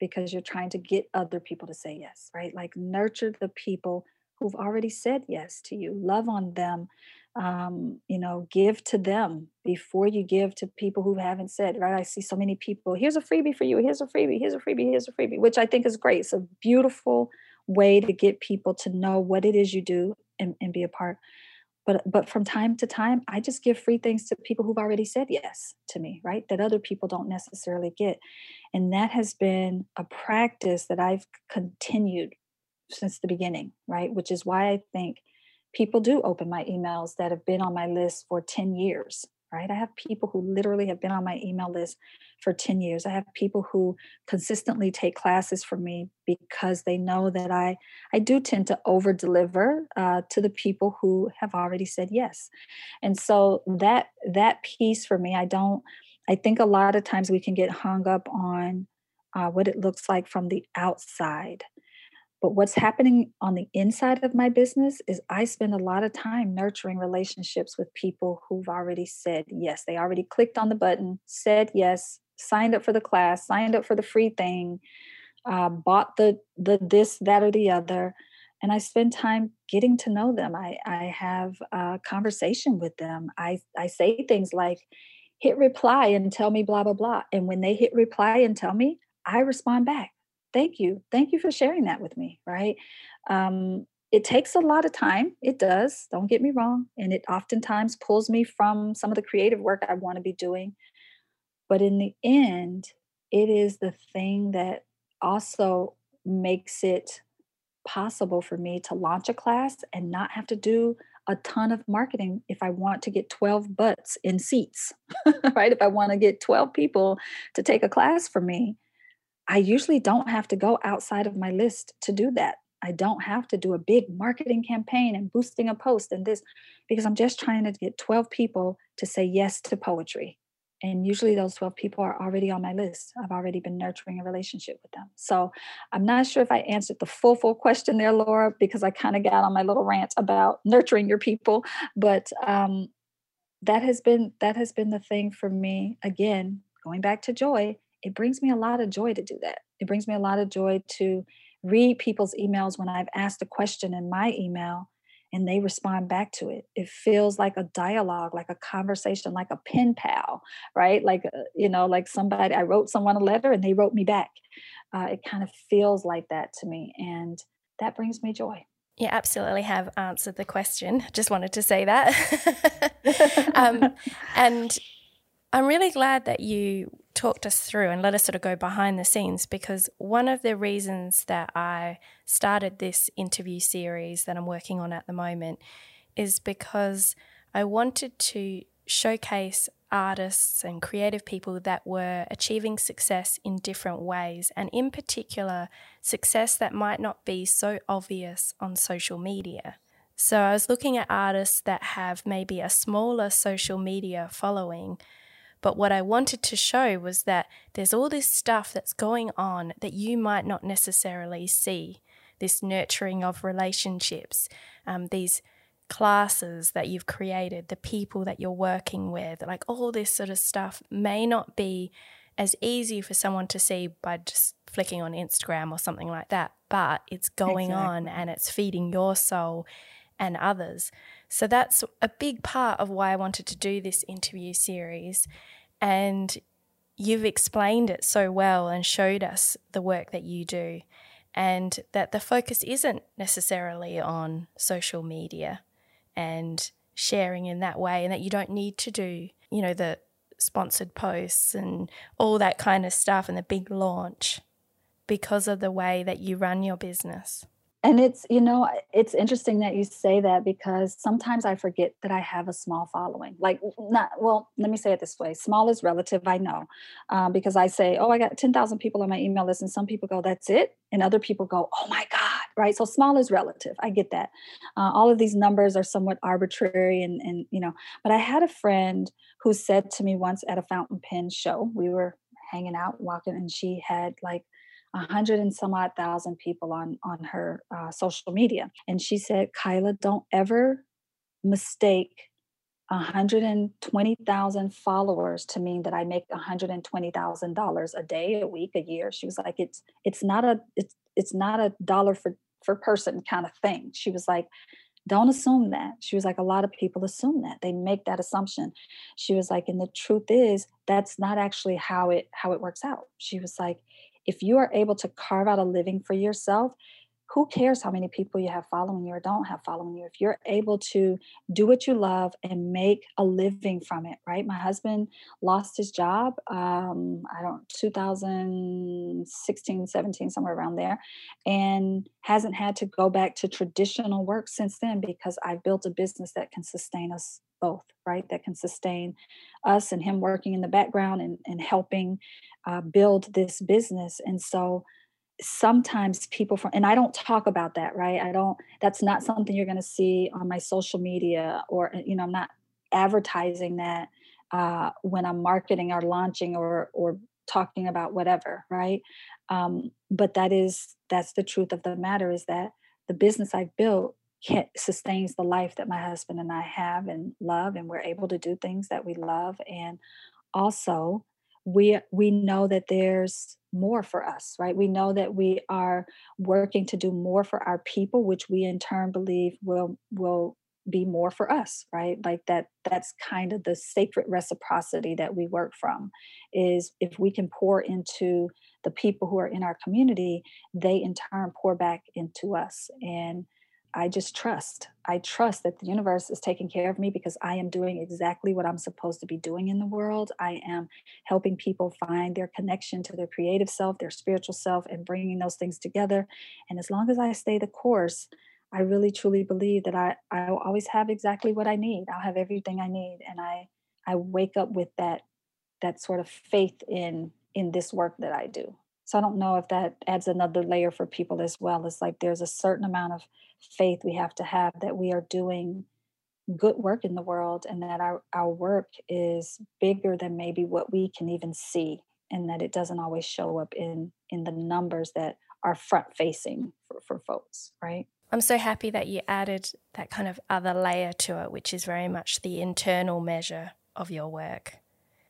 because you're trying to get other people to say yes, right? Like nurture the people who've already said yes to you. Love on them, um, you know, give to them before you give to people who haven't said, right? I see so many people, here's a freebie for you. Here's a freebie, here's a freebie, here's a freebie, which I think is great. It's a beautiful way to get people to know what it is you do and, and be a part. But but from time to time, I just give free things to people who've already said yes to me, right? That other people don't necessarily get. And that has been a practice that I've continued since the beginning, right? Which is why I think people do open my emails that have been on my list for ten years, right? I have people who literally have been on my email list for ten years. I have people who consistently take classes from me because they know that I, I do tend to over deliver uh, to the people who have already said yes. And so that, that piece for me, I don't, I think a lot of times we can get hung up on uh, what it looks like from the outside. But what's happening on the inside of my business is I spend a lot of time nurturing relationships with people who've already said yes. They already clicked on the button, said yes, signed up for the class, signed up for the free thing, uh, bought the the this, that, or the other. And I spend time getting to know them. I, I have a conversation with them. I, I say things like, hit reply and tell me blah, blah, blah. And when they hit reply and tell me, I respond back. Thank you. Thank you for sharing that with me, right? Um, it takes a lot of time. It does. Don't get me wrong. And it oftentimes pulls me from some of the creative work I want to be doing. But in the end, it is the thing that also makes it possible for me to launch a class and not have to do a ton of marketing if I want to get twelve butts in seats, right? If I want to get twelve people to take a class from me, I usually don't have to go outside of my list to do that. I don't have to do a big marketing campaign and boosting a post and this, because I'm just trying to get twelve people to say yes to poetry. And usually those twelve people are already on my list. I've already been nurturing a relationship with them. So I'm not sure if I answered the full, full question there, Laura, because I kind of got on my little rant about nurturing your people. But um, that has been, that has been the thing for me. Again, going back to joy, it brings me a lot of joy to do that. It brings me a lot of joy to read people's emails when I've asked a question in my email and they respond back to it. It feels like a dialogue, like a conversation, like a pen pal, right? Like, you know, like somebody, I wrote someone a letter and they wrote me back. Uh, it kind of feels like that to me. And that brings me joy. You absolutely have answered the question. Just wanted to say that. um, and I'm really glad that you talked us through and let us sort of go behind the scenes, because one of the reasons that I started this interview series that I'm working on at the moment is because I wanted to showcase artists and creative people that were achieving success in different ways, and in particular success that might not be so obvious on social media. So I was looking at artists that have maybe a smaller social media following, but what I wanted to show was that there's all this stuff that's going on that you might not necessarily see, this nurturing of relationships, um, these classes that you've created, the people that you're working with, like all this sort of stuff may not be as easy for someone to see by just flicking on Instagram or something like that, but it's going exactly. on and it's feeding your soul and others. So that's a big part of why I wanted to do this interview series, and you've explained it so well and showed us the work that you do, and that the focus isn't necessarily on social media and sharing in that way, and that you don't need to do, you know, the sponsored posts and all that kind of stuff and the big launch because of the way that you run your business. And it's, you know, it's interesting that you say that, because sometimes I forget that I have a small following. Like, not, well, let me say it this way. Small is relative, I know, um, because I say, oh, I got ten thousand people on my email list. And some people go, that's it. And other people go, oh my God, right? So small is relative. I get that. Uh, all of these numbers are somewhat arbitrary and, and, you know, but I had a friend who said to me once at a fountain pen show, we were hanging out, walking, and she had like a hundred and some odd thousand people on, on her uh, social media. And she said, Kiala, don't ever mistake one hundred twenty thousand followers to mean that I make one hundred twenty thousand dollars a day, a week, a year. She was like, it's, it's not a, it's, it's not a dollar for, for person kind of thing. She was like, don't assume that. She was like, a lot of people assume that. They make that assumption. She was like, and the truth is that's not actually how it, how it works out. She was like, if you are able to carve out a living for yourself, who cares how many people you have following you or don't have following you? If you're able to do what you love and make a living from it, right? My husband lost his job, um, I don't, two thousand sixteen, seventeen, somewhere around there, and hasn't had to go back to traditional work since then, because I've built a business that can sustain us both, right? That can sustain us and him working in the background and, and helping uh, build this business. And so sometimes people from, and I don't talk about that, right? I don't, that's not something you're going to see on my social media, or, you know, I'm not advertising that uh, when I'm marketing or launching or, or talking about whatever, right? Um, but that is, that's the truth of the matter, is that the business I've built can, sustains the life that my husband and I have and love, and we're able to do things that we love. And also we, we know that there's more for us, right? We know that we are working to do more for our people, which we in turn believe will will be more for us, right? Like that, that's kind of the sacred reciprocity that we work from, is if we can pour into the people who are in our community, they in turn pour back into us. And I just trust. I trust that the universe is taking care of me, because I am doing exactly what I'm supposed to be doing in the world. I am helping people find their connection to their creative self, their spiritual self, and bringing those things together. And as long as I stay the course, I really truly believe that I, I'll always have exactly what I need. I'll have everything I need. And I, I wake up with that, that sort of faith in, in this work that I do. So I don't know if that adds another layer for people as well. It's like there's a certain amount of faith we have to have that we are doing good work in the world, and that our, our work is bigger than maybe what we can even see, and that it doesn't always show up in, in the numbers that are front-facing for, for folks, right? I'm so happy that you added that kind of other layer to it, which is very much the internal measure of your work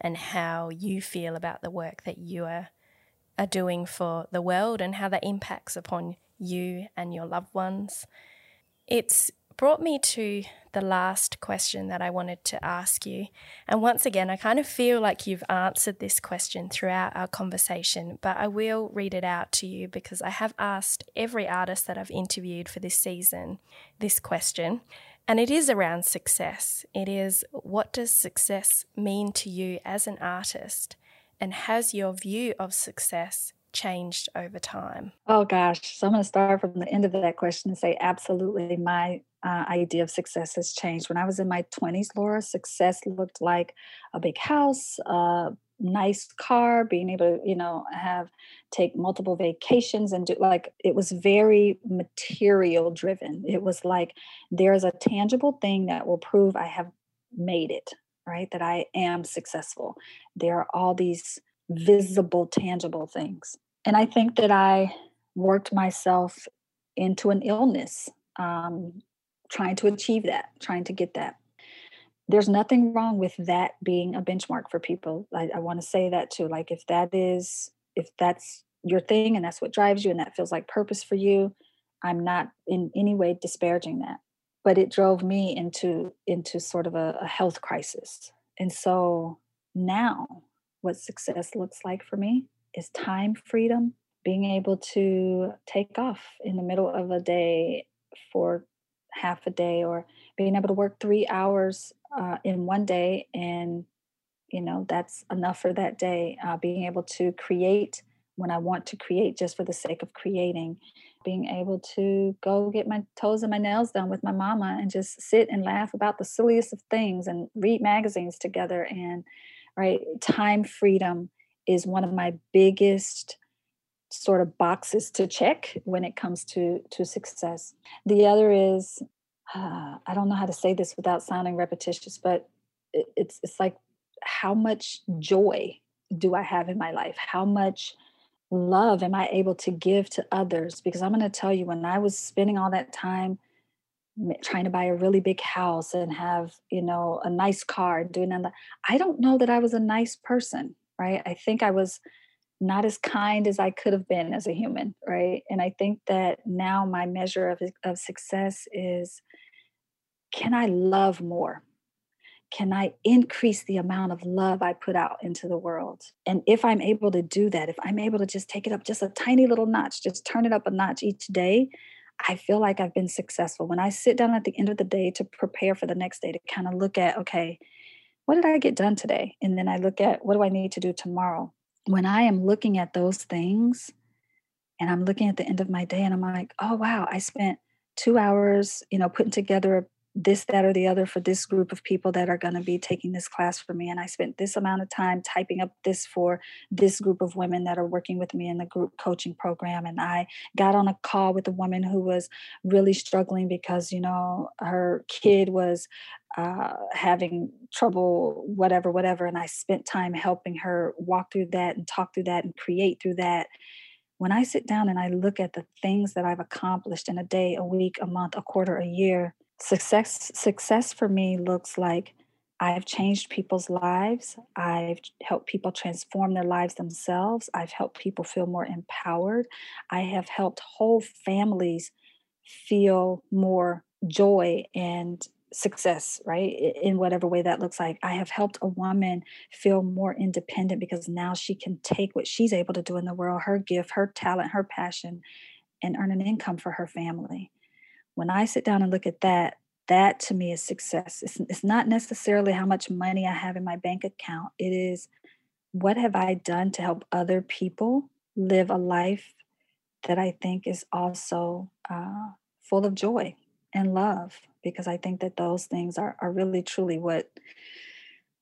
and how you feel about the work that you are are doing for the world and how that impacts upon you and your loved ones. It's brought me to the last question that I wanted to ask you. And once again, I kind of feel like you've answered this question throughout our conversation, but I will read it out to you because I have asked every artist that I've interviewed for this season this question, and it is around success. It is, what does success mean to you as an artist, and has your view of success changed over time? Oh gosh, so I'm going to start from the end of that question and say absolutely my uh, idea of success has changed. When I was in my twenties, Laura, success looked like a big house, a nice car, being able to, you know, have take multiple vacations and do, like, it was very material driven. It was like, there's a tangible thing that will prove I have made it, right? That I am successful. There are all these visible, tangible things. And I think that I worked myself into an illness, um, trying to achieve that, trying to get that. There's nothing wrong with that being a benchmark for people. I, I want to say that too. Like, if that is, if that's your thing and that's what drives you and that feels like purpose for you, I'm not in any way disparaging that. But it drove me into, into sort of a, a health crisis. And so now, what success looks like for me is time freedom, being able to take off in the middle of a day for half a day, or being able to work three hours uh, in one day. And, you know, that's enough for that day. Uh, being able to create when I want to create just for the sake of creating, being able to go get my toes and my nails done with my mama and just sit and laugh about the silliest of things and read magazines together. And right, time freedom is one of my biggest sort of boxes to check when it comes to to success. The other is, uh, I don't know how to say this without sounding repetitious, but it, it's it's like, how much joy do I have in my life? How much love am I able to give to others? Because I'm going to tell you, when I was spending all that time trying to buy a really big house and have, you know, a nice car and doing that, I don't know that I was a nice person, right? I think I was not as kind as I could have been as a human, right? And I think that now my measure of, of success is, can I love more? Can I increase the amount of love I put out into the world? And if I'm able to do that, if I'm able to just take it up just a tiny little notch, just turn it up a notch each day, I feel like I've been successful. When I sit down at the end of the day to prepare for the next day, to kind of look at, okay, what did I get done today? And then I look at, what do I need to do tomorrow? When I am looking at those things, and I'm looking at the end of my day and I'm like, oh, wow, I spent two hours, you know, putting together this, that, or the other for this group of people that are going to be taking this class for me. And I spent this amount of time typing up this for this group of women that are working with me in the group coaching program. And I got on a call with a woman who was really struggling because, you know, her kid was uh, having trouble, whatever, whatever. And I spent time helping her walk through that and talk through that and create through that. When I sit down and I look at the things that I've accomplished in a day, a week, a month, a quarter, a year, Success success for me looks like, I've changed people's lives. I've helped people transform their lives themselves. I've helped people feel more empowered. I have helped whole families feel more joy and success, right? In whatever way that looks like. I have helped a woman feel more independent because now she can take what she's able to do in the world, her gift, her talent, her passion, and earn an income for her family. When I sit down and look at that, that to me is success. It's, it's not necessarily how much money I have in my bank account. It is, what have I done to help other people live a life that I think is also uh, full of joy and love? Because I think that those things are, are really, truly what,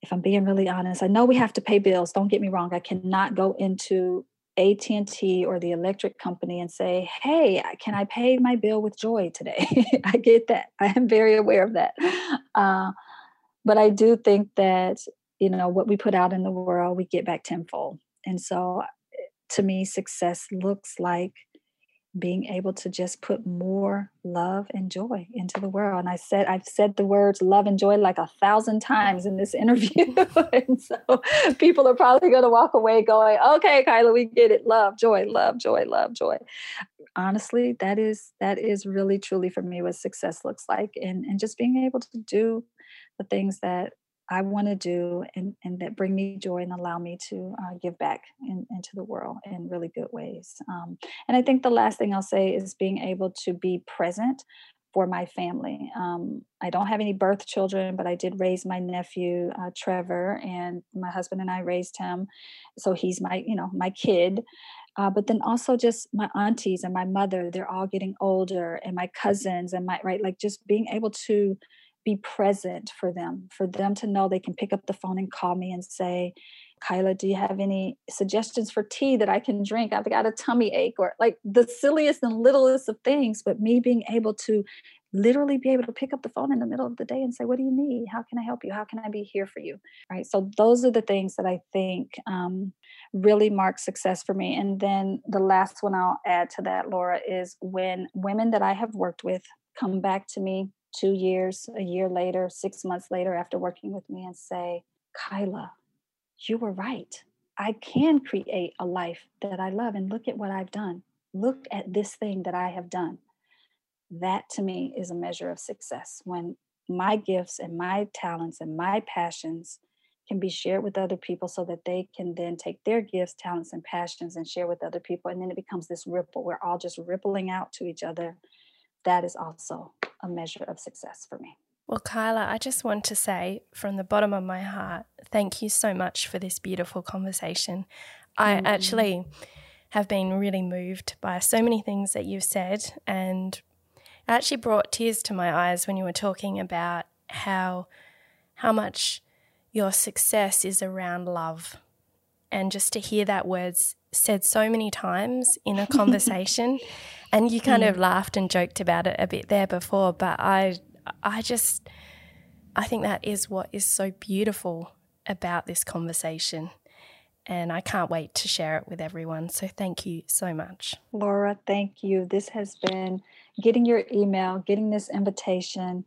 if I'm being really honest, I know we have to pay bills. Don't get me wrong. I cannot go into A T and T or the electric company and say, hey, can I pay my bill with joy today? I get that. I am very aware of that. Uh, but I do think that, you know, what we put out in the world, we get back tenfold. And so to me, success looks like being able to just put more love and joy into the world. And I said, I've said the words love and joy like a thousand times in this interview. And so people are probably going to walk away going, okay, Kiala, we get it. Love, joy, love, joy, love, joy. honestly, that is that is really truly for me what success looks like, and and just being able to do the things that I want to do and and that bring me joy and allow me to uh, give back in, into the world in really good ways. Um, and I think the last thing I'll say is being able to be present for my family. Um, I don't have any birth children, but I did raise my nephew, uh, Trevor, and my husband and I raised him. So he's my, you know, my kid. Uh, but then also just my aunties and my mother, they're all getting older, and my cousins and my, right, like just being able to be present for them, for them to know they can pick up the phone and call me and say, Kiala, do you have any suggestions for tea that I can drink? I've got a tummy ache, or like the silliest and littlest of things, but me being able to literally be able to pick up the phone in the middle of the day and say, what do you need? How can I help you? How can I be here for you? Right. So those are the things that I think um, really mark success for me. And then the last one I'll add to that, Laura, is when women that I have worked with come back to me two years, a year later, six months later after working with me and say, Kiala, you were right. I can create a life that I love, and look at what I've done. Look at this thing that I have done. That to me is a measure of success, when my gifts and my talents and my passions can be shared with other people so that they can then take their gifts, talents, and passions and share with other people. And then it becomes this ripple. We're all just rippling out to each other. That is also a measure of success for me. Well, Kiala, I just want to say from the bottom of my heart, thank you so much for this beautiful conversation. I mm-hmm. actually have been really moved by so many things that you've said, and it actually brought tears to my eyes when you were talking about how how much your success is around love. And just to hear that word said so many times in a conversation, and you kind of laughed and joked about it a bit there before, but I I just, I think that is what is so beautiful about this conversation, and I can't wait to share it with everyone. So thank you so much. Laura, thank you. This has been getting your email, getting this invitation.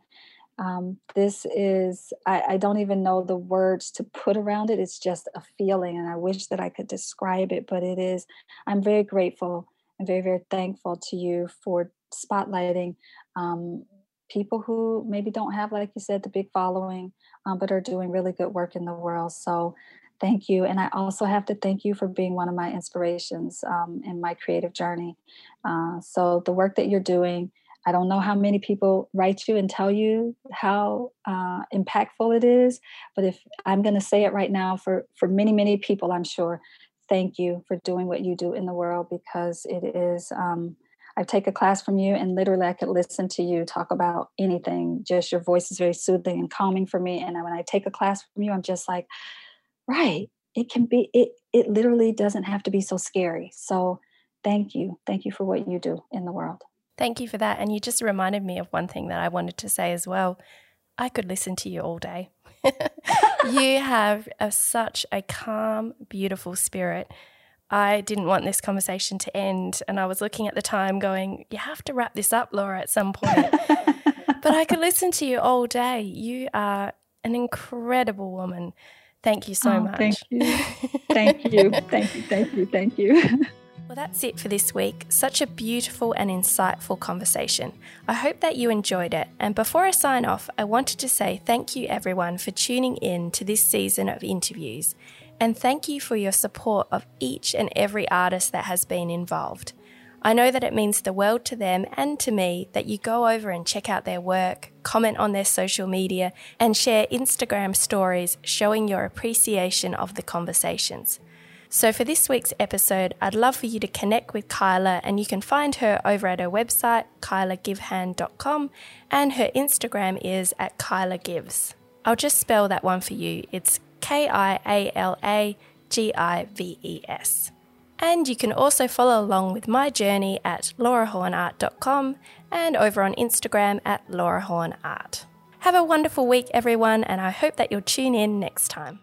Um, this is, I, I don't even know the words to put around it. It's just a feeling, and I wish that I could describe it, but it is, I'm very grateful and very, very thankful to you for spotlighting um, people who maybe don't have, like you said, the big following, um, but are doing really good work in the world. So thank you. And I also have to thank you for being one of my inspirations um, in my creative journey. Uh, so the work that you're doing, I don't know how many people write you and tell you how uh, impactful it is, but if I'm going to say it right now for, for many, many people, I'm sure, thank you for doing what you do in the world, because it is, um, I take a class from you and literally I could listen to you talk about anything. Just your voice is very soothing and calming for me. And when I take a class from you, I'm just like, right, it can be, it, it literally doesn't have to be so scary. So thank you. Thank you for what you do in the world. Thank you for that. And you just reminded me of one thing that I wanted to say as well. I could listen to you all day. You have a, such a calm, beautiful spirit. I didn't want this conversation to end, and I was looking at the time going, you have to wrap this up, Laura, at some point. But I could listen to you all day. You are an incredible woman. Thank you so oh, much. Thank you. Thank you. Thank you. Thank you. Thank you. Well, that's it for this week. Such a beautiful and insightful conversation. I hope that you enjoyed it. And before I sign off, I wanted to say thank you everyone for tuning in to this season of interviews. And thank you for your support of each and every artist that has been involved. I know that it means the world to them and to me that you go over and check out their work, comment on their social media, and share Instagram stories showing your appreciation of the conversations. So for this week's episode, I'd love for you to connect with Kiala, and you can find her over at her website, kiala givehand dot com, and her Instagram is at kialagives. I'll just spell that one for you. It's K I A L A G I V E S. And you can also follow along with my journey at laura horn art dot com and over on Instagram at laura horn art. Have a wonderful week, everyone, and I hope that you'll tune in next time.